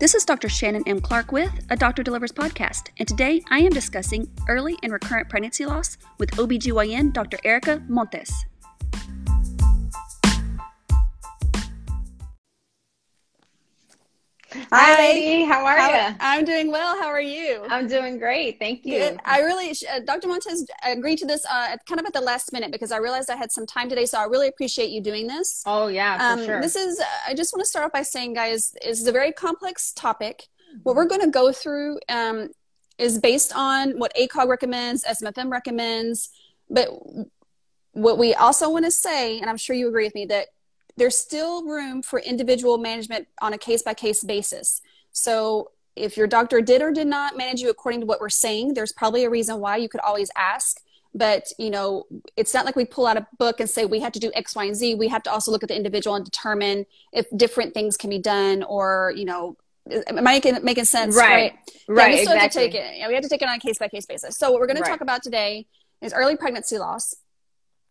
This is Dr. Shannon M. Clark with A Doctor Delivers Podcast, and today I am discussing early and recurrent pregnancy loss with OBGYN Dr. Erica Montes. Hi, lady. How are you? I'm doing well. How are you? I'm doing great. Thank you. Good. I really, Dr. Montes agreed to this kind of at the last minute because I realized I had some time today. So I really appreciate you doing this. Oh, yeah, for sure. This is, I just want to start off by saying, guys, this is a very complex topic. What we're going to go through is based on what ACOG recommends, SMFM recommends. But what we also want to say, and I'm sure you agree with me, that there's still room for individual management on a case-by-case basis. So if your doctor did or did not manage you according to what we're saying, there's probably a reason why. You could always ask. But, you know, it's not like we pull out a book and say we have to do X, Y, and Z. We have to also look at the individual and determine if different things can be done or, you know, am I making sense? Right, yeah, we still exactly. Have to take it. We have to take it on a case-by-case basis. So what we're going to talk about today is early pregnancy loss.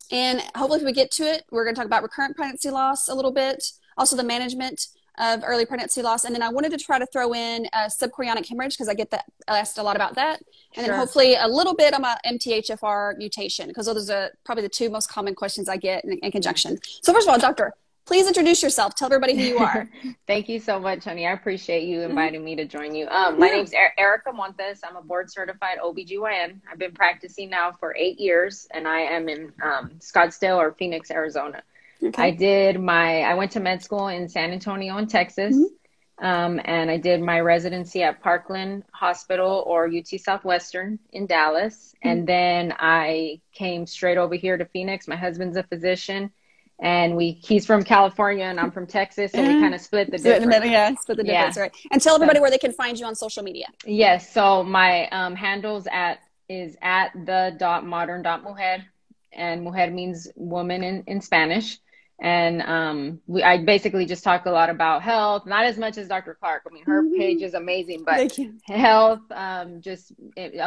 And hopefully if we get to it, we're going to talk about recurrent pregnancy loss a little bit, also the management of early pregnancy loss. And then I wanted to try to throw in subchorionic hemorrhage because I get that asked a lot about that. And then hopefully a little bit on my MTHFR mutation because those are probably the two most common questions I get in conjunction. So first of all, doctor, please introduce yourself. Tell everybody who you are. Thank you so much, honey. I appreciate you inviting me to join you. My name's Erica Montes. I'm a board-certified OBGYN. I've been practicing now for 8 years, and I am in Scottsdale or Phoenix, Arizona. Okay. I went to med school in San Antonio in Texas, and I did my residency at Parkland Hospital or UT Southwestern in Dallas. And then I came straight over here to Phoenix. My husband's a physician. And he's from California and I'm from Texas. So we kind of split the difference. Split the difference, right. And tell everybody where they can find you on social media. Yes. So my handles is at the .modern.mujer, and mujer means woman in Spanish. And I basically just talk a lot about health, not as much as Dr. Clark. I mean, her page is amazing, but health, a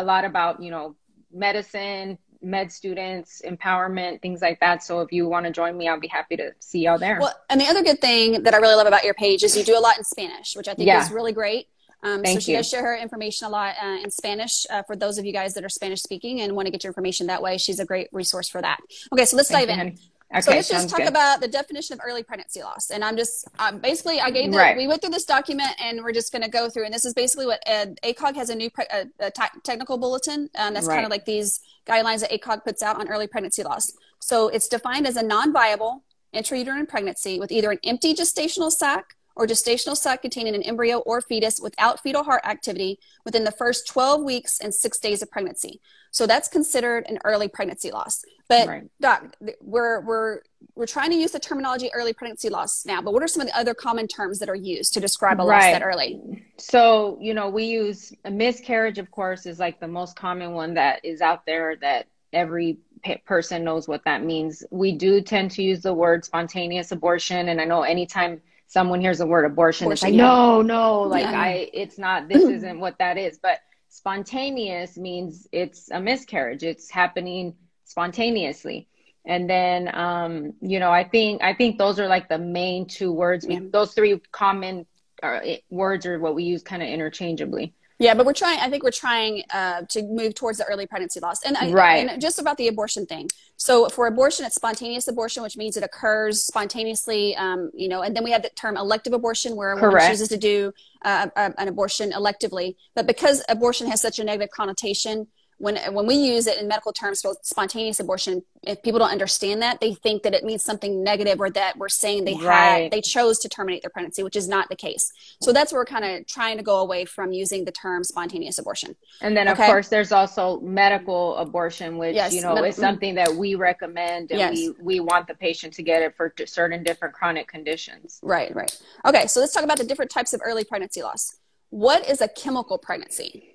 lot about, you know, medicine, med students, empowerment, things like that. So if you want to join me, I'll be happy to see y'all there. Well, and the other good thing that I really love about your page is you do a lot in Spanish, which I think is really great. So she does share her information a lot in Spanish for those of you guys that are Spanish speaking and want to get your information that way. She's a great resource for that. Okay, so let's dive in. Okay, so let's just talk about the definition of early pregnancy loss. And I'm just, basically, I gave we went through this document and we're just going to go through. And this is basically what ACOG has a new technical bulletin. And that's kind of like these guidelines that ACOG puts out on early pregnancy loss. So it's defined as a non-viable intrauterine pregnancy with either an empty gestational sac or gestational sac containing an embryo or fetus without fetal heart activity within the first 12 weeks and 6 days of pregnancy. So that's considered an early pregnancy loss. But Doc, we're trying to use the terminology early pregnancy loss now, but what are some of the other common terms that are used to describe a loss that early? So, you know, we use a miscarriage, of course, is like the most common one that is out there that every person knows what that means. We do tend to use the word spontaneous abortion. And I know anytime someone hears the word abortion, it's like, this isn't what that is. But spontaneous means it's a miscarriage. It's happening spontaneously. And then, you know, I think those are like the main two words. Those three common words are what we use kind of interchangeably. Yeah, but I think we're trying to move towards the early pregnancy loss. And just about the abortion thing. So for abortion, it's spontaneous abortion, which means it occurs spontaneously, you know, and then we have the term elective abortion where a woman chooses to do an abortion electively. But because abortion has such a negative connotation, when we use it in medical terms, spontaneous abortion, if people don't understand that, they think that it means something negative or that we're saying they chose to terminate their pregnancy, which is not the case. So that's where we're kind of trying to go away from using the term spontaneous abortion. And then, of course, there's also medical abortion, which, you know, is something that we recommend and we want the patient to get it for certain different chronic conditions. Right. Okay, so let's talk about the different types of early pregnancy loss. What is a chemical pregnancy?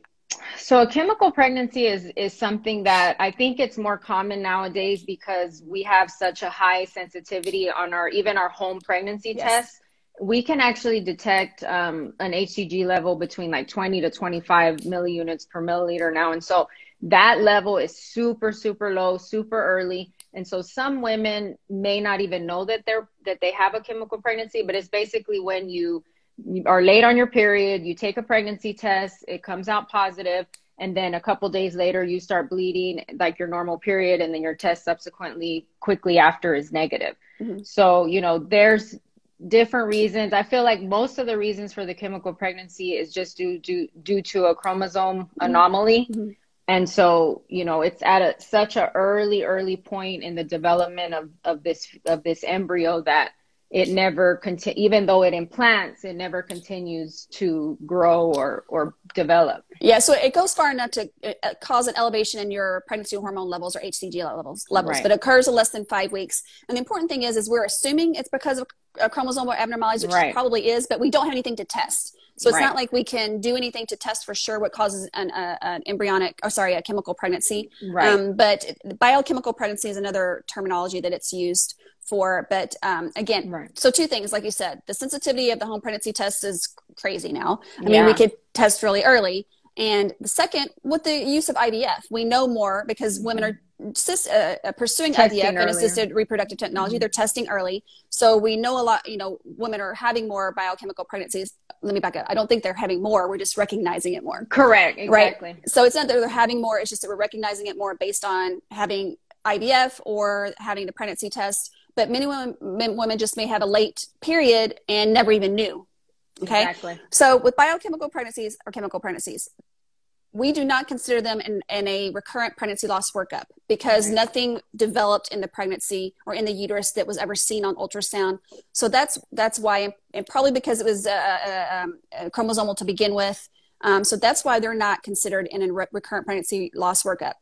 So a chemical pregnancy is something that I think it's more common nowadays because we have such a high sensitivity on even our home pregnancy tests. We can actually detect an hCG level between like 20 to 25 milliunits per milliliter now. And so that level is super, super low, super early. And so some women may not even know that they have a chemical pregnancy, but it's basically when you you are late on your period, you take a pregnancy test, it comes out positive, and then a couple days later you start bleeding like your normal period, and then your test subsequently quickly after is negative. Mm-hmm. So, you know, there's different reasons. I feel like most of the reasons for the chemical pregnancy is just due to a chromosome anomaly. Mm-hmm. And so, you know, it's at such an early point in the development of this embryo that it never even though it implants, it never continues to grow or develop. Yeah, so it goes far enough to cause an elevation in your pregnancy hormone levels or hCG levels, right. But it occurs in less than 5 weeks. And the important thing is we're assuming it's because of chromosomal abnormalities, which right. It probably is, but we don't have anything to test. So it's right. Not like we can do anything to test for sure what causes a chemical pregnancy. Right. But biochemical pregnancy is another terminology that it's used for. But again, right. So two things, like you said, the sensitivity of the home pregnancy test is crazy now. I mean, we could test really early. And the second, with the use of IVF, we know more because women are pursuing testing IVF earlier. And assisted reproductive technology. Mm-hmm. They're testing early. So we know a lot, you know, women are having more biochemical pregnancies. Let me back up. I don't think they're having more. We're just recognizing it more. Correct. Exactly. Right? So it's not that they're having more. It's just that we're recognizing it more based on having IVF or having the pregnancy test. But many women just may have a late period and never even knew. Okay. Exactly. So with biochemical pregnancies or chemical pregnancies, we do not consider them in a recurrent pregnancy loss workup because right. Nothing developed in the pregnancy or in the uterus that was ever seen on ultrasound. So that's why, and probably because it was chromosomal to begin with. So that's why they're not considered in a recurrent pregnancy loss workup.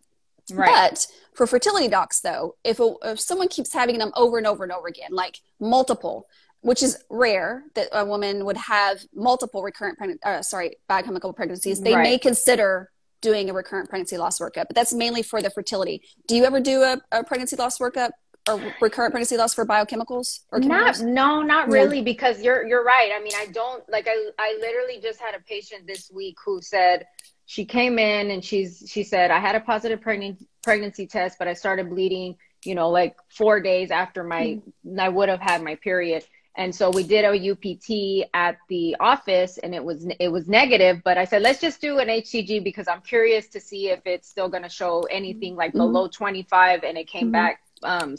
Right. But for fertility docs, though, if someone keeps having them over and over and over again, like multiple, which is rare that a woman would have multiple recurrent biochemical pregnancies, they right. May consider doing a recurrent pregnancy loss workup, but that's mainly for the fertility. Do you ever do a pregnancy loss workup or recurrent pregnancy loss for biochemicals? Or not really, because you're right. I mean, I don't, like, I literally just had a patient this week who said, she came in and she said, I had a positive pregnancy test, but I started bleeding, you know, like 4 days after I would have had my period. And so we did a UPT at the office and it was negative, but I said, let's just do an hCG because I'm curious to see if it's still going to show anything like below 25, and it came back 7.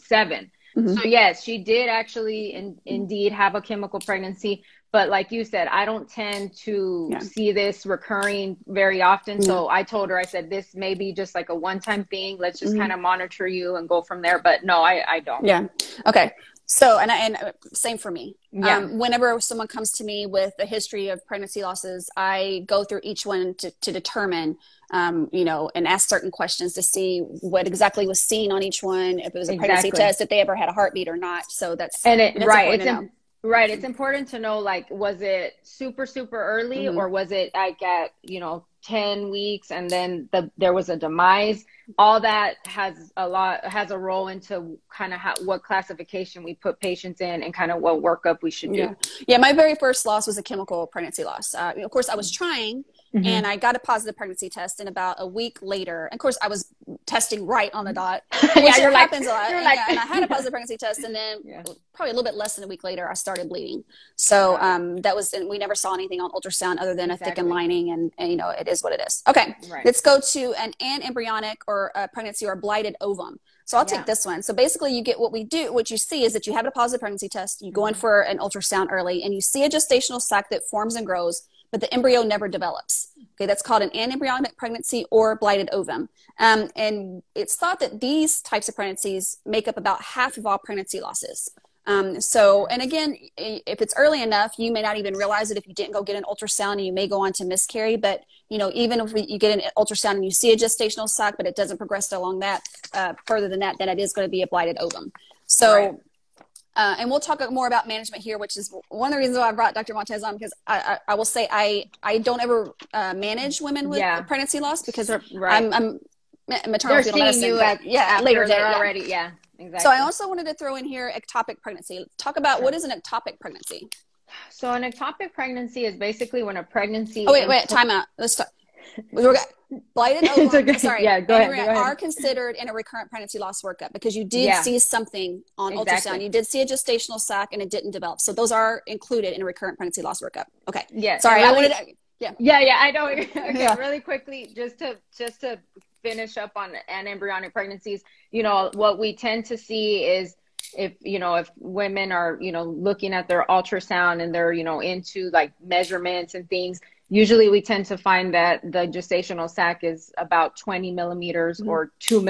Mm-hmm. So yes, she did actually indeed have a chemical pregnancy, but like you said, I don't tend to see this recurring very often. Mm-hmm. So I told her, I said, this may be just like a one-time thing. Let's just kind of monitor you and go from there. But no, I don't. Yeah. Okay. So, and same for me. Yeah. Whenever someone comes to me with a history of pregnancy losses, I go through each one to determine, you know, and ask certain questions to see what exactly was seen on each one, if it was a pregnancy test, if they ever had a heartbeat or not. So that's it's important to know, like, was it super early or was it like at, you know, 10 weeks and then there was a demise? All that has a role into kind of what classification we put patients in and kind of what workup we should do. Yeah, my very first loss was a chemical pregnancy loss. Of course, I was trying and I got a positive pregnancy test, and about a week later, of course, I was testing right on the dot, which happens a lot. And I had a positive pregnancy test, and then probably a little bit less than a week later, I started bleeding. So and we never saw anything on ultrasound other than a thickened lining, and you know, it is what it is. Okay, right. Let's go to an anembryonic or a pregnancy or a blighted ovum. So I'll take this one. So basically, you get what you see is that you have a positive pregnancy test, you go in for an ultrasound early, and you see a gestational sac that forms and grows, but the embryo never develops. Okay, that's called an anembryonic pregnancy or blighted ovum. And it's thought that these types of pregnancies make up about half of all pregnancy losses. So, and again, if it's early enough, you may not even realize it if you didn't go get an ultrasound, and you may go on to miscarry. But, you know, even if you get an ultrasound and you see a gestational sac, but it doesn't progress along that further than that, then it is going to be a blighted ovum. So, and we'll talk more about management here, which is one of the reasons why I brought Dr. Montes on, because I will say I don't ever manage women with pregnancy loss because I'm maternal fetal medicine. They're seeing you later already. Yeah, exactly. So I also wanted to throw in here ectopic pregnancy. Talk about what is an ectopic pregnancy. So an ectopic pregnancy is basically when a pregnancy. Oh, wait, time out. Let's talk. Blighted ovaries, sorry, yeah, go ahead, are considered in a recurrent pregnancy loss workup because you did see something on ultrasound. You did see a gestational sac and it didn't develop. So those are included in a recurrent pregnancy loss workup. Okay. Yeah. Sorry. Really, I wanted to, I know. Okay, really quickly, just to finish up on anembryonic pregnancies, you know, what we tend to see is, if women are, looking at their ultrasound and they're, into like measurements and things, usually we tend to find that the gestational sac is about 20 millimeters or 2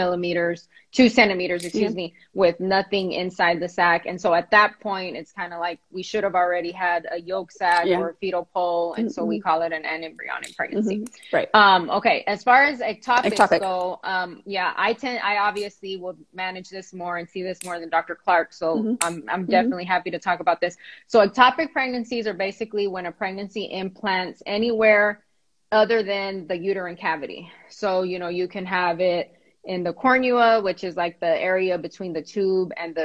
centimeters, excuse me, with nothing inside the sac. And so at that point, it's kind of like we should have already had a yolk sac or a fetal pole. And so we call it an anembryonic pregnancy. Right. Okay. As far as ectopics go, I obviously will manage this more and see this more than Dr. Clark. So I'm definitely happy to talk about this. So ectopic pregnancies are basically when a pregnancy implants anywhere other than the uterine cavity. So, you can have it in the cornua, which is like the area between the tube and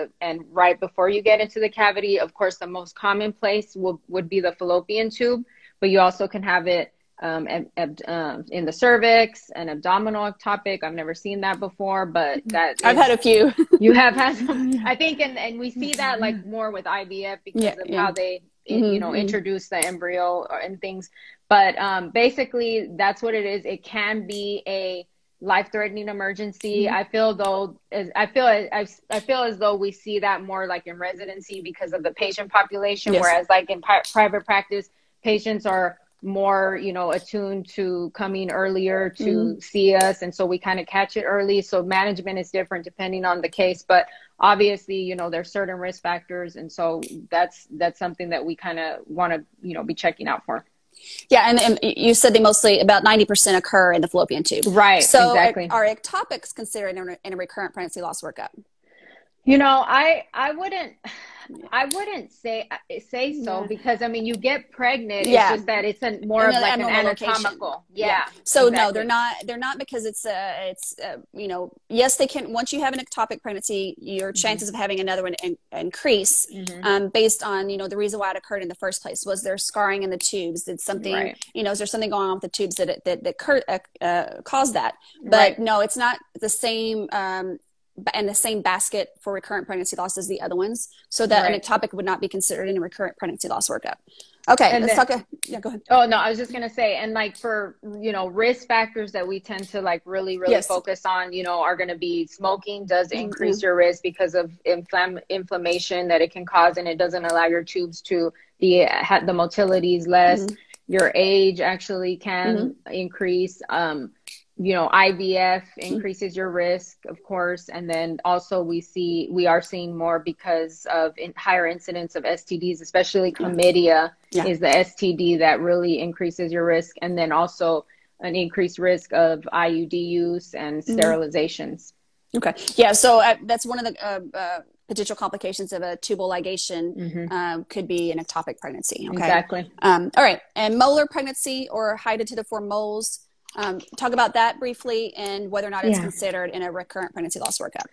right before you get into the cavity. Of course, the most common place would be the fallopian tube, but you also can have it in the cervix, an abdominal ectopic. I've never seen that before, but I've had a few. You have had some, I think, and we see that like more with IVF because of how they introduce the embryo and things. But basically, that's what it is. It can be a life-threatening emergency. I feel as though we see that more like in residency because of the patient population, whereas like in private practice, patients are more, attuned to coming earlier to see us. And so we kind of catch it early. So management is different depending on the case, but obviously, there's certain risk factors. And so that's something that we kind of want to, be checking out for. Yeah, and you said they mostly, about 90% occur in the fallopian tube. Right, so exactly. Are ectopics considered in a recurrent pregnancy loss workup? I wouldn't say so because, I mean, you get pregnant. Yeah. It's just that it's more of like an anatomical. Yeah. So exactly. No, they're not because yes, they can. Once you have an ectopic pregnancy, your chances of having another one increase based on, the reason why it occurred in the first place. Was there scarring in the tubes? Did something, is there something going on with the tubes that caused that? But no, it's not the same, and the same basket for recurrent pregnancy loss as the other ones, so that an ectopic would not be considered in a recurrent pregnancy loss workup. Okay, and go ahead. Oh, no, I was just going to say, and like for, risk factors that we tend to like really focus on, are going to be smoking does increase your risk because of inflammation that it can cause, and it doesn't allow your tubes to the motility is less. Your age actually can increase, IVF increases your risk, of course. And then also we are seeing more because of higher incidence of STDs, especially chlamydia is the STD that really increases your risk. And then also an increased risk of IUD use and sterilizations. Okay. Yeah. So that's one of the potential complications of a tubal ligation could be an ectopic pregnancy. Okay. Exactly. All right. And molar pregnancy or hydatidiform moles. Talk about that briefly and whether or not it's considered in a recurrent pregnancy loss workup.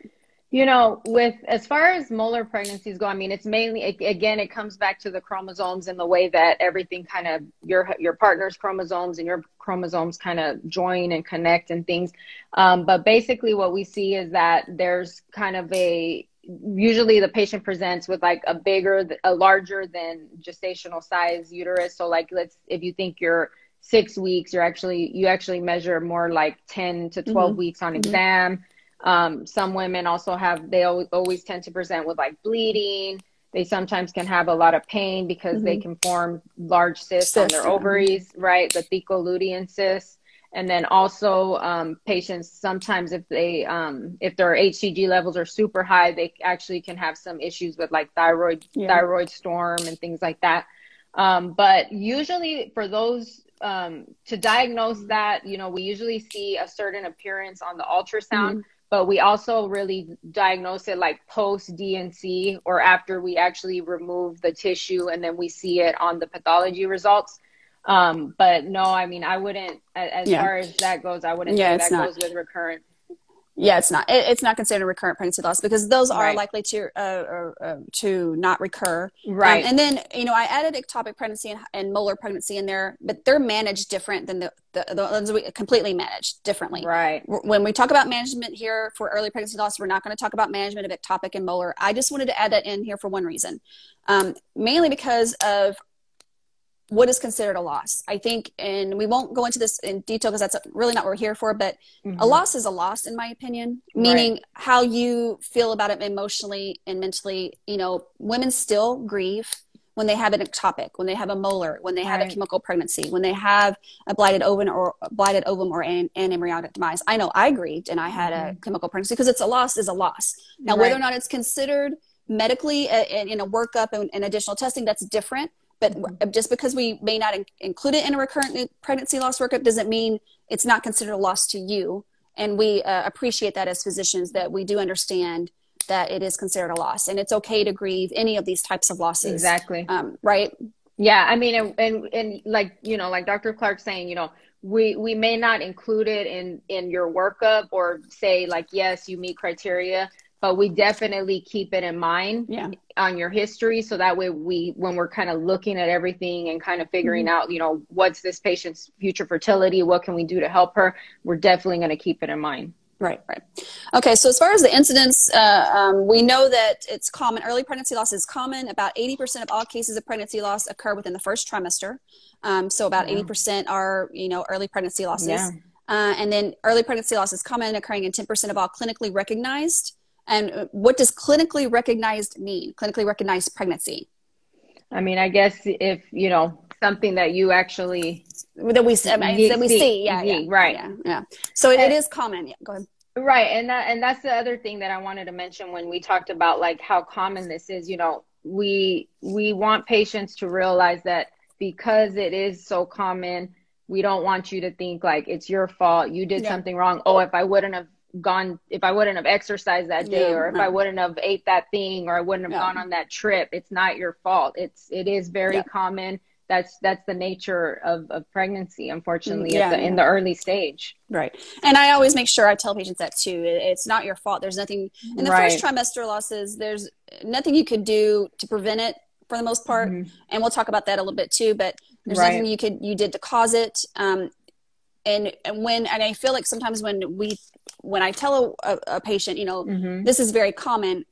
As far as molar pregnancies go, I mean, it's mainly, it comes back to the chromosomes and the way that everything kind of, your partner's chromosomes and your chromosomes kind of join and connect and things. But basically what we see is that there's kind of usually the patient presents with like a larger than gestational size uterus. So like, if you think you're 6 weeks, you actually measure more like 10 to 12 weeks on exam. Some women always tend to present with like bleeding. They sometimes can have a lot of pain because they can form large cysts on their ovaries, right? The theco-lutein cysts. And then also patients sometimes if their hCG levels are super high, they actually can have some issues with like thyroid storm and things like that. But usually for those, to diagnose that, we usually see a certain appearance on the ultrasound, but we also really diagnose it like post DNC or after we actually remove the tissue and then we see it on the pathology results. But no, I mean, I wouldn't, as far as that goes, I wouldn't say that goes with recurrent. Yeah, it's not. It's not considered recurrent pregnancy loss because those are likely to not recur. Right. And then, you know, I added ectopic pregnancy and molar pregnancy in there, but they're managed different than the ones we completely managed differently. Right. When we talk about management here for early pregnancy loss, we're not going to talk about management of ectopic and molar. I just wanted to add that in here for one reason, mainly because of what is considered a loss. I think, and we won't go into this in detail because that's really not what we're here for, but a loss is a loss in my opinion, meaning how you feel about it emotionally and mentally. You know, women still grieve when they have an ectopic, when they have a molar, when they have a chemical pregnancy, when they have a blighted ovum or an anemriotic demise. I know I grieved and I had a chemical pregnancy because it's a loss is a loss. Now, whether or not it's considered medically in a workup and additional testing, that's different. But just because we may not include it in a recurrent pregnancy loss workup doesn't mean it's not considered a loss to you. And we appreciate that as physicians, that we do understand that it is considered a loss. And it's okay to grieve any of these types of losses. Exactly. Right? Yeah. I mean, and like, you know, like Dr. Clark saying, you know, we may not include it in your workup or say like, yes, you meet criteria, but we definitely keep it in mind on your history. So that way we, when we're kind of looking at everything and kind of figuring out, you know, what's this patient's future fertility? What can we do to help her? We're definitely going to keep it in mind. Right. Right. Okay. So as far as the incidence, we know that it's common. Early pregnancy loss is common. About 80% of all cases of pregnancy loss occur within the first trimester. So about 80% are, you know, early pregnancy losses. Yeah. And then early pregnancy loss is common, occurring in 10% of all clinically recognized. And what does clinically recognized mean? Clinically recognized pregnancy. I mean, I guess if, you know, something that you actually. That we see. Yeah. Right. Yeah. So it is common. Yeah, go ahead. Right. And that's the other thing that I wanted to mention when we talked about like how common this is. You know, we want patients to realize that because it is so common, we don't want you to think like it's your fault. You did something wrong. Oh, if I wouldn't have gone, if I wouldn't have exercised that day, or if I wouldn't have ate that thing, or I wouldn't have gone on that trip, it's not your fault. It is very common. That's the nature of pregnancy, unfortunately, in the early stage. Right. And I always make sure I tell patients that too. It's not your fault. There's nothing in the first trimester losses. There's nothing you could do to prevent it for the most part. And we'll talk about that a little bit too, but there's nothing you did to cause it. And I feel like sometimes when I tell a patient, you know, this is very common,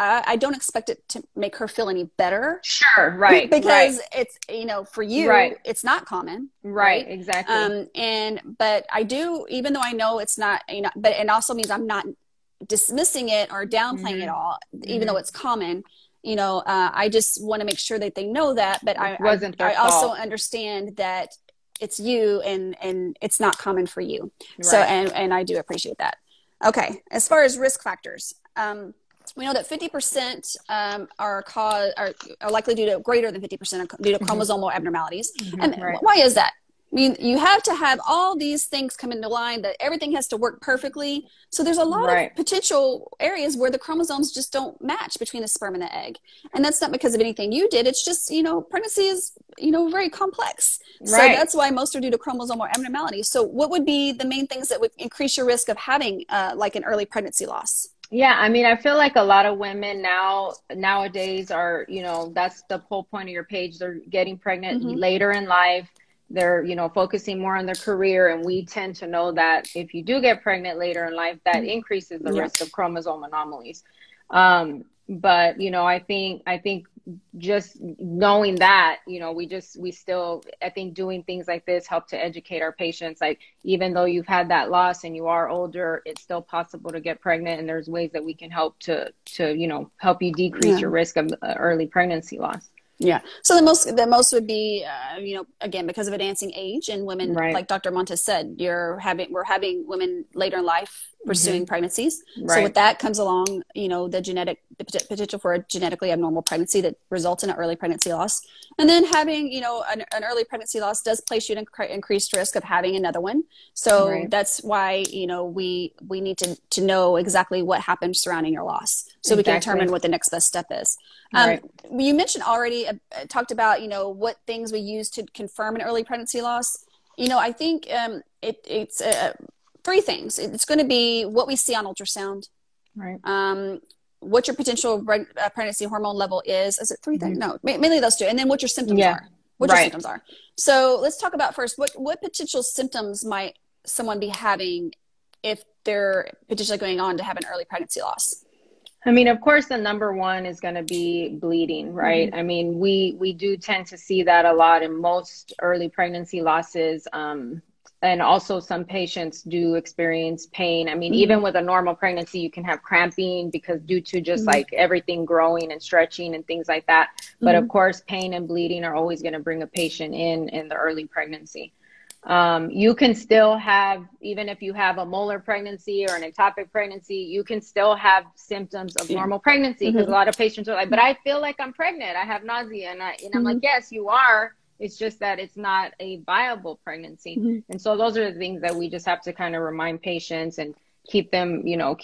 I don't expect it to make her feel any better. Sure. Right. Because it's, you know, for you, it's not common. Right. Exactly. But I do, even though I know it's not, you know, but it also means I'm not dismissing it or downplaying it all, even though it's common. You know, I just want to make sure that they know that, but I also understand that it's you and it's not common for you. Right. So, and I do appreciate that. Okay. As far as risk factors, we know that 50% are likely due to greater than 50% due to chromosomal abnormalities. And why is that? I mean, you have to have all these things come into line, that everything has to work perfectly. So there's a lot of potential areas where the chromosomes just don't match between the sperm and the egg. And that's not because of anything you did. It's just, you know, pregnancy is, you know, very complex. Right. So that's why most are due to chromosomal abnormalities. So what would be the main things that would increase your risk of having like an early pregnancy loss? Yeah, I mean, I feel like a lot of women nowadays are, you know, that's the whole point of your page. They're getting pregnant later in life. They're, you know, focusing more on their career. And we tend to know that if you do get pregnant later in life, that increases the risk of chromosome anomalies. But, you know, I think just knowing that, you know, we still, I think doing things like this help to educate our patients. Like, even though you've had that loss and you are older, it's still possible to get pregnant. And there's ways that we can help to, you know, help you decrease your risk of early pregnancy loss. Yeah. So the most would be, you know, again, because of advancing age and women, like Dr. Montes said, we're having women later in life pursuing pregnancies. Right. So with that comes along, you know, the potential for a genetically abnormal pregnancy that results in an early pregnancy loss. And then having, you know, an early pregnancy loss does place you at increased risk of having another one. So that's why, you know, we need to know exactly what happened surrounding your loss, so we can determine what the next best step is. You mentioned already, talked about, you know, what things we use to confirm an early pregnancy loss. You know, I think it's three things. It's going to be what we see on ultrasound, right? What your potential pregnancy hormone level is. Is it three things? No, mainly those two. And then what your symptoms are. What your symptoms are. So let's talk about first, what potential symptoms might someone be having if they're potentially going on to have an early pregnancy loss? I mean, of course, the number one is going to be bleeding, right? I mean, we do tend to see that a lot in most early pregnancy losses. And also some patients do experience pain. I mean, even with a normal pregnancy, you can have cramping because due to just like everything growing and stretching and things like that. But of course, pain and bleeding are always going to bring a patient in the early pregnancy. You can still have, even if you have a molar pregnancy or an ectopic pregnancy, you can still have symptoms of normal pregnancy because a lot of patients are like, but I feel like I'm pregnant. I have nausea. And I'm like, yes, you are. It's just that it's not a viable pregnancy. And so those are the things that we just have to kind of remind patients and keep them, you know,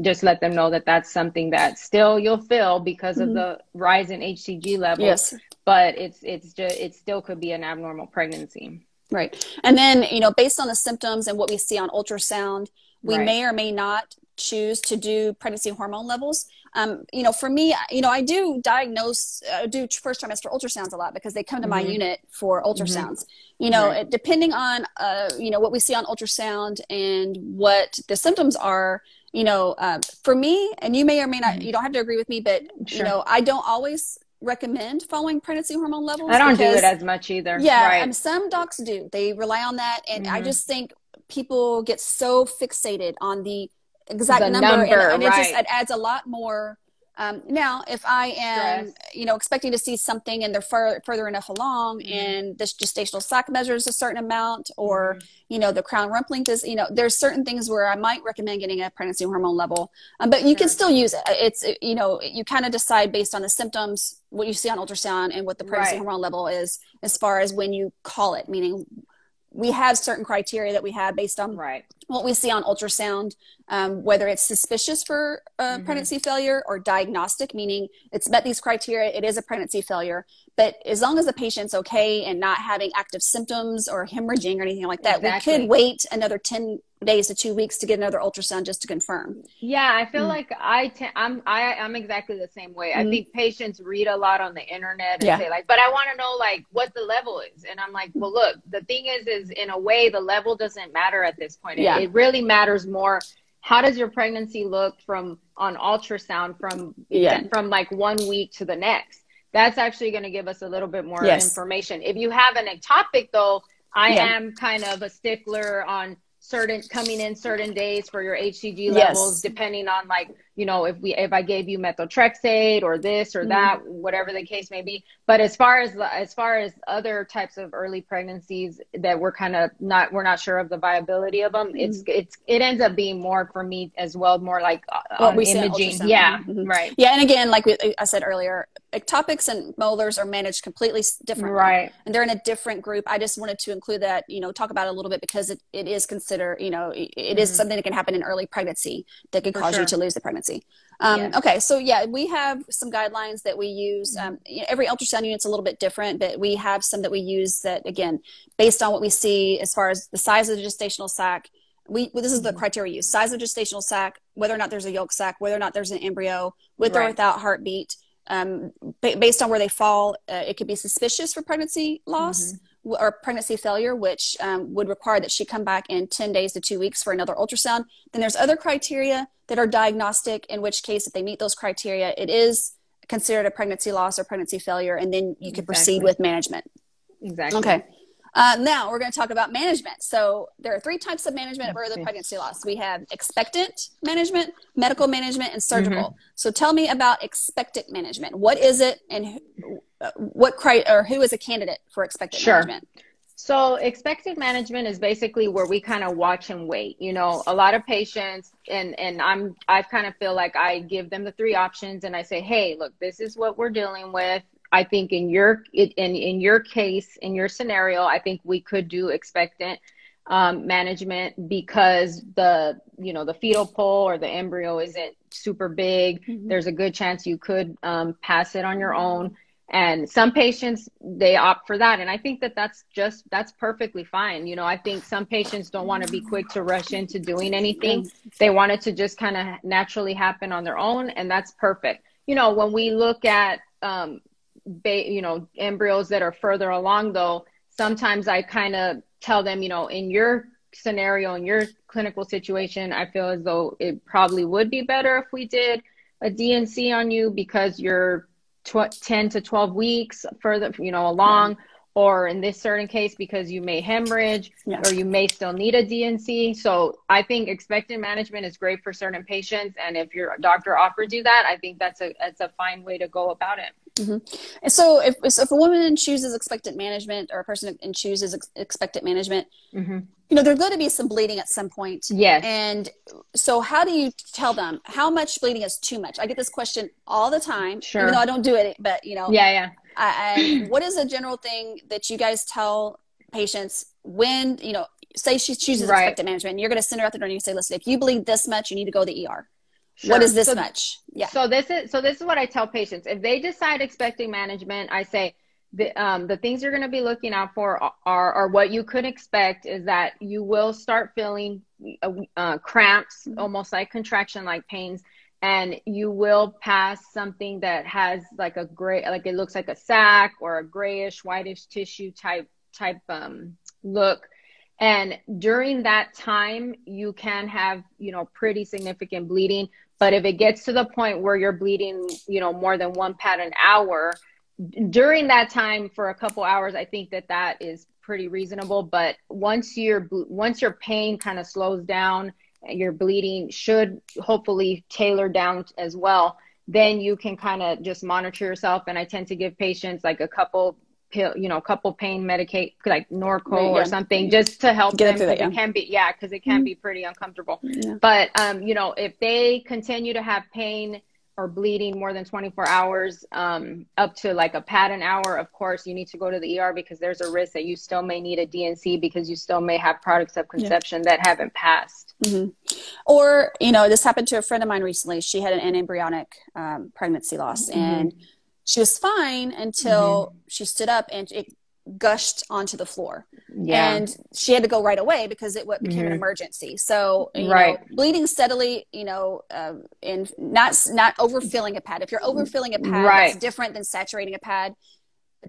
just let them know that that's something that still you'll feel because of the rise in hCG levels, but it still could be an abnormal pregnancy. Right. And then, you know, based on the symptoms and what we see on ultrasound, we may or may not choose to do pregnancy hormone levels. You know, for me, you know, I do diagnose, do first trimester ultrasounds a lot because they come to my unit for ultrasounds, you know, depending on, you know, what we see on ultrasound and what the symptoms are, you know, for me, and you may or may not, you don't have to agree with me, but you know, I don't always recommend following pregnancy hormone levels. I don't do it as much either. Yeah. Some docs do, they rely on that. And I just think people get so fixated on the exact number and it just, it adds a lot more. Now, if I am, you know, expecting to see something and they're further enough along and this gestational sac measures a certain amount or, you know, the crown rump length is, you know, there's certain things where I might recommend getting a pregnancy hormone level, but you can still use it. It's, you know, you kind of decide based on the symptoms, what you see on ultrasound and what the pregnancy hormone level is, as far as when you call it, meaning we have certain criteria that we have based on what we see on ultrasound, whether it's suspicious for pregnancy failure or diagnostic, meaning it's met these criteria, it is a pregnancy failure. But as long as the patient's okay and not having active symptoms or hemorrhaging or anything like that, we could wait another 10 days to 2 weeks to get another ultrasound just to confirm. Yeah, I feel like I'm exactly the same way. I think patients read a lot on the internet and say like, but I want to know like what the level is. And I'm like, well, look, the thing is in a way the level doesn't matter at this point. It really matters more. How does your pregnancy look on ultrasound from like 1 week to the next? That's actually going to give us a little bit more information. If you have an ectopic though, I am kind of a stickler on coming in certain days for your hCG levels, depending on like, you know, if I gave you methotrexate or this or that, whatever the case may be. But as far as other types of early pregnancies that we're not sure of the viability of them, it ends up being more for me as well, more like imaging. Yeah. Right. Yeah. And again, like I said earlier, ectopics and molars are managed completely differently. Right. And they're in a different group. I just wanted to include that, you know, talk about it a little bit because it is considered, you know, it is something that can happen in early pregnancy that could cause you to lose the pregnancy. Okay. So yeah, we have some guidelines that we use. You know, every ultrasound unit's a little bit different, but we have some that we use that again, based on what we see as far as the size of the gestational sac, this is the criteria we use: size of gestational sac, whether or not there's a yolk sac, whether or not there's an embryo, with or without heartbeat. Based on where they fall, it could be suspicious for pregnancy loss or pregnancy failure, which would require that she come back in 10 days to 2 weeks for another ultrasound. Then there's other criteria that are diagnostic, in which case if they meet those criteria, it is considered a pregnancy loss or pregnancy failure, and then you can proceed with management. Exactly. Okay. Now we're going to talk about management. So there are three types of management of early pregnancy loss. We have expectant management, medical management, and surgical. So tell me about expectant management. What is it, and who is a candidate for expectant management? So expectant management is basically where we kind of watch and wait. You know, a lot of patients, and I kind of feel like I give them the three options, and I say, hey, look, this is what we're dealing with. I think in your scenario, I think we could do expectant management because the fetal pole or the embryo isn't super big. There's a good chance you could pass it on your own. And some patients, they opt for that. And I think that that's perfectly fine. You know, I think some patients don't want to be quick to rush into doing anything. They want it to just kind of naturally happen on their own. And that's perfect. You know, when we look at, you know, embryos that are further along though, sometimes I kind of tell them, you know, in your scenario, in your clinical situation, I feel as though it probably would be better if we did a DNC on you because you're 10 to 12 weeks further, you know, along, or in this certain case, because you may hemorrhage or you may still need a DNC. So I think expectant management is great for certain patients. And if your doctor offers you that, I think that's a fine way to go about it. Mm-hmm. And so if a woman chooses expectant management, or a person chooses expectant management, you know, there's going to be some bleeding at some point. Yes. And so how do you tell them how much bleeding is too much? I get this question all the time, even though I don't do it, but you know, what is a general thing that you guys tell patients when, you know, say she chooses expectant management and you're going to send her out the door and you say, listen, if you bleed this much, you need to go to the ER. What is this much? So this is what I tell patients. If they decide expectant management, I say, the things you're going to be looking out for are what you could expect is that you will start feeling cramps, almost like contraction-like pains, and you will pass something that has like a gray, like it looks like a sac or a grayish, whitish tissue type look. And during that time, you can have, you know, pretty significant bleeding. But if it gets to the point where you're bleeding, you know, more than 1 pad an hour, during that time for a couple hours, I think that that is pretty reasonable. But once your pain kind of slows down, and your bleeding should hopefully tailor down as well, then you can kind of just monitor yourself. And I tend to give patients like a couple pill, you know, a couple pain medicate, like Norco or something, just to help them. It can be, because it can be pretty uncomfortable. But, you know, if they continue to have pain or bleeding more than 24 hours, up to like 1 pad an hour, of course, you need to go to the ER because there's a risk that you still may need a DNC because you still may have products of conception that haven't passed. Or, you know, this happened to a friend of mine recently. She had an embryonic pregnancy loss and she was fine until she stood up and it gushed onto the floor. And she had to go right away because it became an emergency. So, you know, bleeding steadily, you know, and not overfilling a pad. If you're overfilling a pad, it's different than saturating a pad.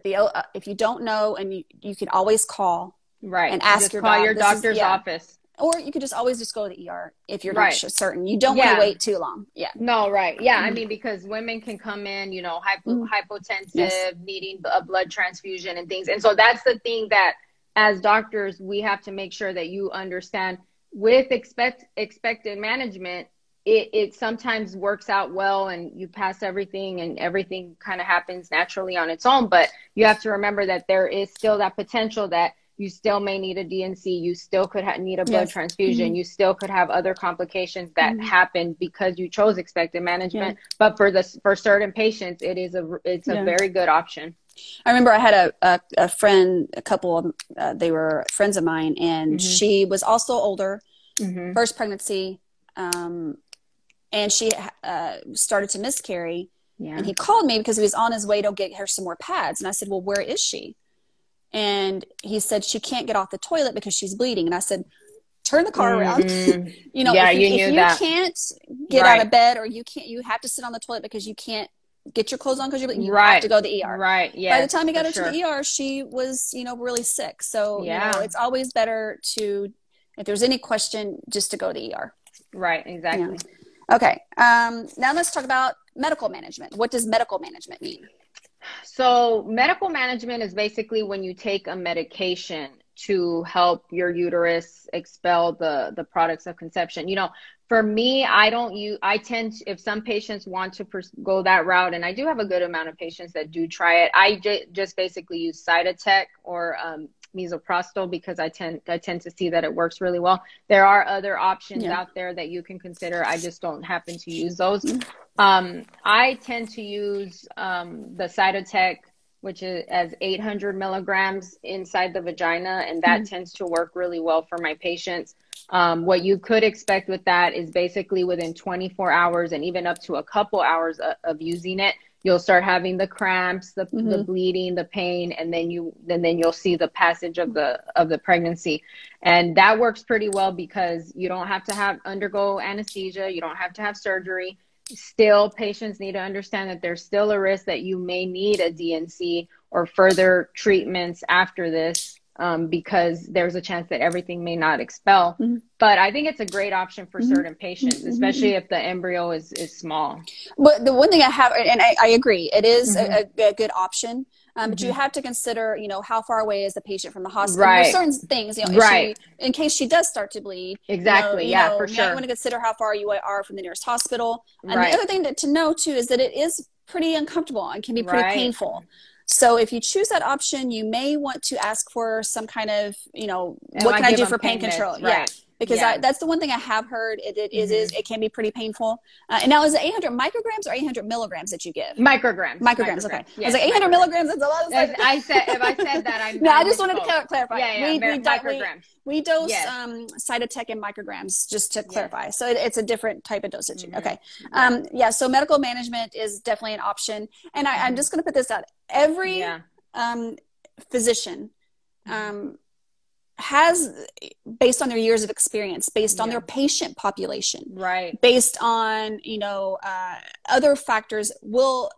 But if you don't know, and you can always call and ask your doctor's office. Or you could just always just go to the ER if you're not certain. You don't want to wait too long. I mean, because women can come in, you know, hypotensive, needing a blood transfusion and things. And so that's the thing that as doctors, we have to make sure that you understand with expectant management, it sometimes works out well and you pass everything and everything kind of happens naturally on its own. But you have to remember that there is still that potential that you still may need a DNC, you still could need a blood transfusion, you still could have other complications that happen because you chose expectant management. But for certain patients, it's a very good option. I remember I had a friend, a couple of, they were friends of mine, and she was also older, first pregnancy, and she started to miscarry. And he called me because he was on his way to get her some more pads. And I said, well, where is she? And he said, she can't get off the toilet because she's bleeding. And I said, turn the car around. You know, if you can't get out of bed, or you have to sit on the toilet because you can't get your clothes on because you're bleeding, you have to go to the ER. By the time he got her to the ER, she was, you know, really sick. So, you know, it's always better to, if there's any question, just to go to the ER. Exactly. Yeah. Okay. Now let's talk about medical management. What does medical management mean? So medical management is basically when you take a medication to help your uterus expel the products of conception. You know, for me, if some patients want to go that route, and I do have a good amount of patients that do try it, I just basically use Cytotec or Misoprostol because I tend to see that it works really well. There are other options out there that you can consider. I just don't happen to use those. I tend to use the Cytotec, which is as 800 milligrams inside the vagina, and that tends to work really well for my patients. What you could expect with that is basically within 24 hours and even up to a couple hours of using it, you'll start having the cramps, the bleeding, the pain, and then you'll see the passage of the pregnancy. And that works pretty well because you don't have to undergo anesthesia, you don't have to have surgery. Still, patients need to understand that there's still a risk that you may need a DNC or further treatments after this, because there's a chance that everything may not expel. Mm-hmm. But I think it's a great option for certain patients, especially if the embryo is small. But the one thing I have, and I agree, it is a good option. But you have to consider, you know, how far away is the patient from the hospital? Right. There's certain things, you know, in case she does start to bleed. Exactly. For sure. You want to consider how far you are from the nearest hospital. And the other thing to know too is that it is pretty uncomfortable and can be pretty painful. So if you choose that option, you may want to ask for some kind of, you know, what can I do for pain control? Because that's the one thing I have heard. It can be pretty painful. And now, is it 800 micrograms or 800 milligrams that you give? Micrograms. Micrograms. Okay. Yes, I was like 800 milligrams. That's a lot of stuff. If I said that, I'm I just wanted to clarify. Micrograms. We dose Cytotec in micrograms, just to clarify. So it's a different type of dosage. Okay. So medical management is definitely an option. And I'm just going to put this out. Every physician has, based on their years of experience, based on their patient population, based on, you know, other factors, will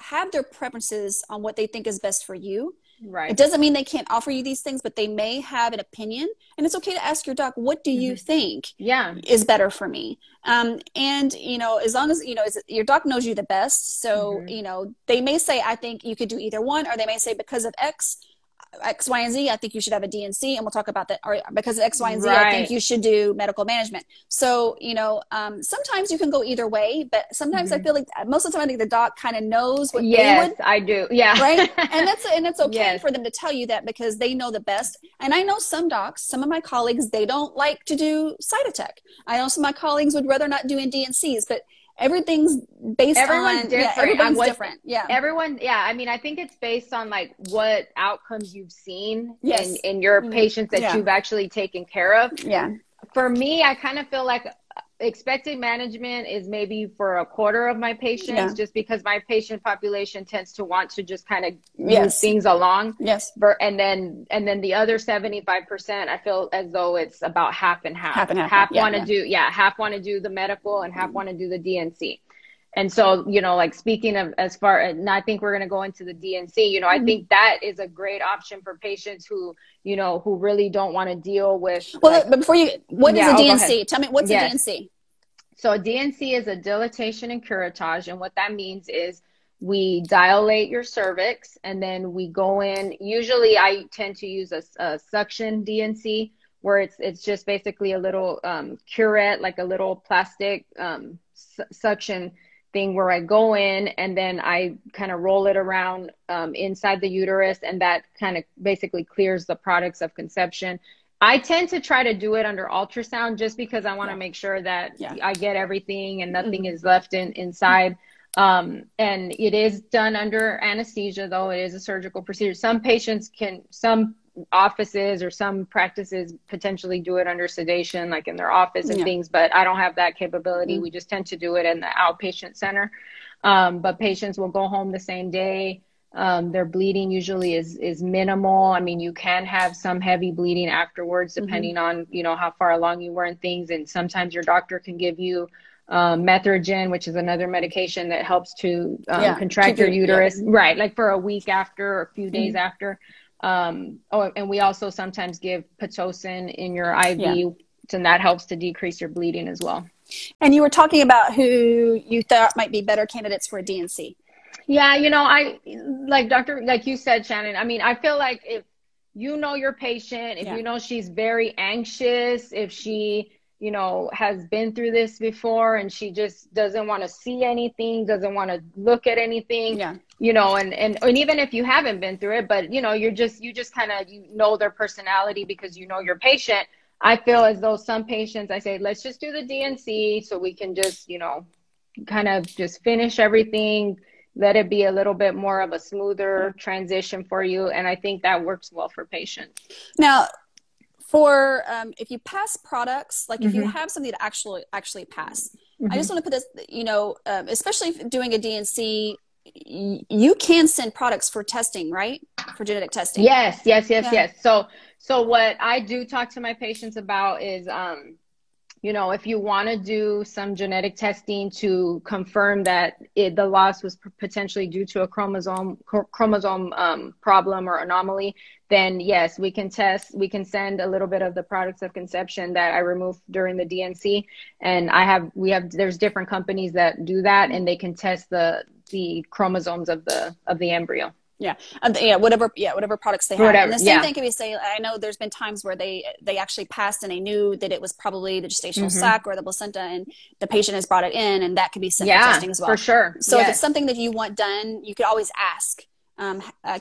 have their preferences on what they think is best for you. It doesn't mean they can't offer you these things, but they may have an opinion, and it's okay to ask your doc, what do you think is better for me? And, you know, as long as, you know, your doc knows you the best. So, you know, they may say, I think you could do either one, or they may say, because of X, Y, and Z, I think you should have a DNC, and we'll talk about that. Or because of X, Y, and Z, I think you should do medical management. So, you know, sometimes you can go either way, but sometimes I feel like most of the time, I think the doc kind of knows what they would. I do. Yeah. Right. And it's okay for them to tell you that, because they know the best. And I know some docs, some of my colleagues, they don't like to do Cytotec. I know some of my colleagues would rather not do in DNCs, but everything's based on, different. I mean, I think it's based on like what outcomes you've seen in your patients that you've actually taken care of. For me, I kind of feel like expected management is maybe for a quarter of my patients, just because my patient population tends to want to just kind of move things along. And then the other 75%, I feel as though it's about half and half. Half want to do the medical and half want to do the DNC. And so, you know, like speaking of and I think we're going to go into the DNC, you know, I think that is a great option for patients who, you know, who really don't want to deal with. Well, like, but before you, what is a DNC? Tell me, what's a DNC? So a DNC is a dilatation and curettage. And what that means is we dilate your cervix and then we go in. Usually I tend to use a suction DNC, where it's just basically a little curette, like a little plastic suction thing, where I go in and then I kind of roll it around inside the uterus, and that kind of basically clears the products of conception. I tend to try to do it under ultrasound, just because I want to make sure that I get everything and nothing is left inside. And it is done under anesthesia, though it is a surgical procedure. Some offices or some practices potentially do it under sedation, like in their office and things, but I don't have that capability. We just tend to do it in the outpatient center. But patients will go home the same day. Their bleeding usually is minimal. I mean, you can have some heavy bleeding afterwards, depending on, you know, how far along you were in things. And sometimes your doctor can give you methergine, which is another medication that helps to contract your uterus, like for a week after or a few days after. And we also sometimes give Pitocin in your IV, and that helps to decrease your bleeding as well. And you were talking about who you thought might be better candidates for a DNC. Yeah, you know, like you said, Shannon, I mean, I feel like if you know your patient, if you know she's very anxious, if she, you know, has been through this before and she just doesn't want to see anything, doesn't want to look at anything, you know, and even if you haven't been through it, but you know, you just kind of, you know, their personality because you know your patient. I feel as though some patients, I say, let's just do the DNC so we can just, you know, kind of just finish everything, let it be a little bit more of a smoother transition for you. And I think that works well for patients. Now, for if you pass products, like if you have something to actually pass, I just want to put this, you know, especially if doing a DNC, you can send products for testing, right? For genetic testing. Yes. So what I do talk to my patients about is, you know, if you want to do some genetic testing to confirm that the loss was potentially due to a chromosome problem or anomaly, then yes, we can test. We can send a little bit of the products of conception that I removed during the DNC, and there's different companies that do that, and they can test the chromosomes of the embryo. Whatever products they have. And the same thing can be said. I know there's been times where they actually passed and they knew that it was probably the gestational sac or the placenta, and the patient has brought it in, and that could be sent for testing as well. For sure. So if it's something that you want done, you could always ask,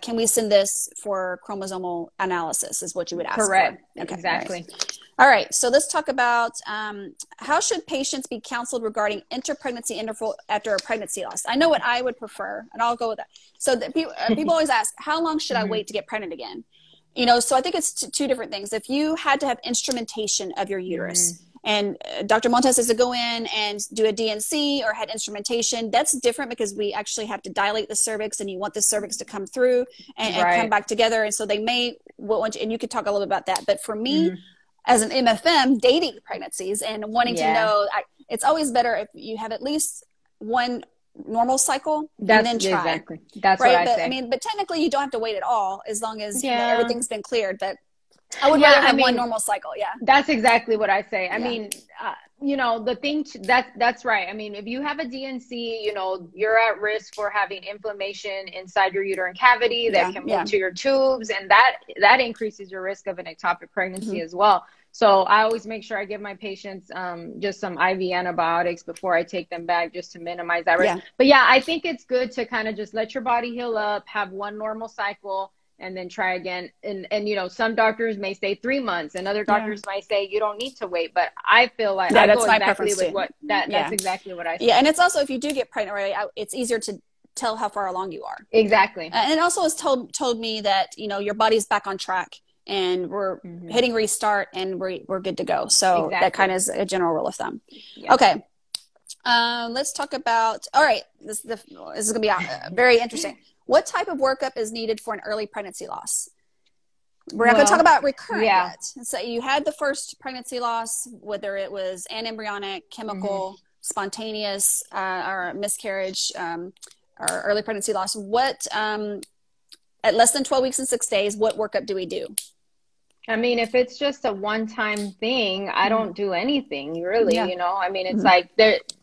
can we send this for chromosomal analysis is what you would ask for. Okay, exactly. All right. So let's talk about how should patients be counseled regarding interpregnancy interval after a pregnancy loss? I know what I would prefer, and I'll go with that. So people always ask, how long should I wait to get pregnant again? You know, so I think it's two different things. If you had to have instrumentation of your uterus, and Dr. Montes is to go in and do a DNC or had instrumentation. That's different because we actually have to dilate the cervix, and you want the cervix to come through and come back together. And so they may want you, and you could talk a little bit about that. But for me, as an MFM, dating pregnancies and wanting to know, it's always better if you have at least one normal cycle and then try. Exactly. That's right. But, I mean, but technically you don't have to wait at all as long as you know, everything's been cleared. But I would rather have one normal cycle. Yeah, that's exactly what I say. I mean, you know, the thing that's right. I mean, if you have a DNC, you know, you're at risk for having inflammation inside your uterine cavity that can move to your tubes, and that increases your risk of an ectopic pregnancy as well. So I always make sure I give my patients just some IV antibiotics before I take them back, just to minimize that risk. But I think it's good to kind of just let your body heal up, have one normal cycle, and then try again. And you know, some doctors may say 3 months, and other doctors might say you don't need to wait. But I feel like that's my preference too. That's exactly what I say. Yeah, and it's also, if you do get pregnant already, it's easier to tell how far along you are. Exactly. And also, it's told me that, you know, your body's back on track, and we're hitting restart, and we're good to go. So that kind of is a general rule of thumb. Yeah. Okay. Let's talk about, all right, this is going to be very interesting. What type of workup is needed for an early pregnancy loss? We're not going to talk about recurrent yet. So you had the first pregnancy loss, whether it was anembryonic, chemical, spontaneous, or miscarriage, or early pregnancy loss. What, at less than 12 weeks and 6 days, what workup do we do? I mean, if it's just a one-time thing, I don't do anything really, you know? I mean, it's like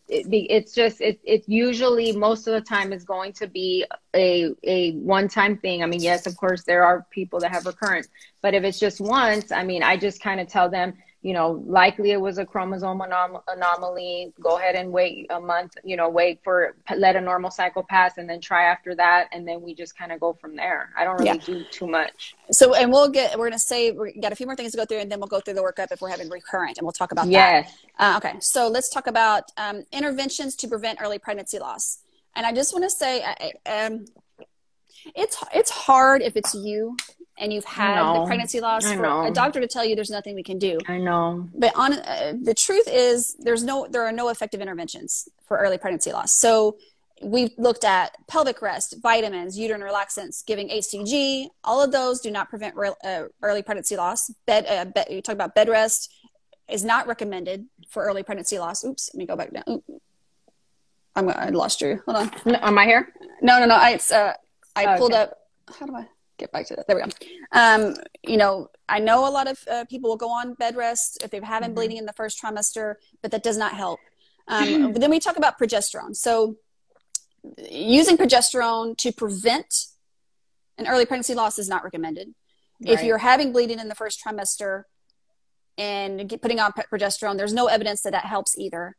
it's usually most of the time it's going to be a one-time thing. I mean, yes, of course there are people that have recurrence, but if it's just once, I mean, I just kind of tell them, you know, likely it was a chromosome anomaly. Go ahead and wait a month, you know, let a normal cycle pass and then try after that. And then we just kind of go from there. I don't really do too much. So, and we're going to say, we got a few more things to go through, and then we'll go through the workup if we're having recurrent, and we'll talk about that. Okay. So let's talk about interventions to prevent early pregnancy loss. And I just want to say, it's hard if it's you and you've had the pregnancy loss for a doctor to tell you there's nothing we can do. I know. But the truth is there are no effective interventions for early pregnancy loss. So we've looked at pelvic rest, vitamins, uterine relaxants, giving hCG. All of those do not prevent early pregnancy loss. You talk about bed rest is not recommended for early pregnancy loss. Oops, let me go back down. I lost you. Hold on. Am I here? No. I pulled up. How do I get back to that? There we go. You know, I know a lot of people will go on bed rest if they haven't bleeding in the first trimester, but that does not help. But then we talk about progesterone. So using progesterone to prevent an early pregnancy loss is not recommended. Right. If you're having bleeding in the first trimester and putting on progesterone, there's no evidence that helps either.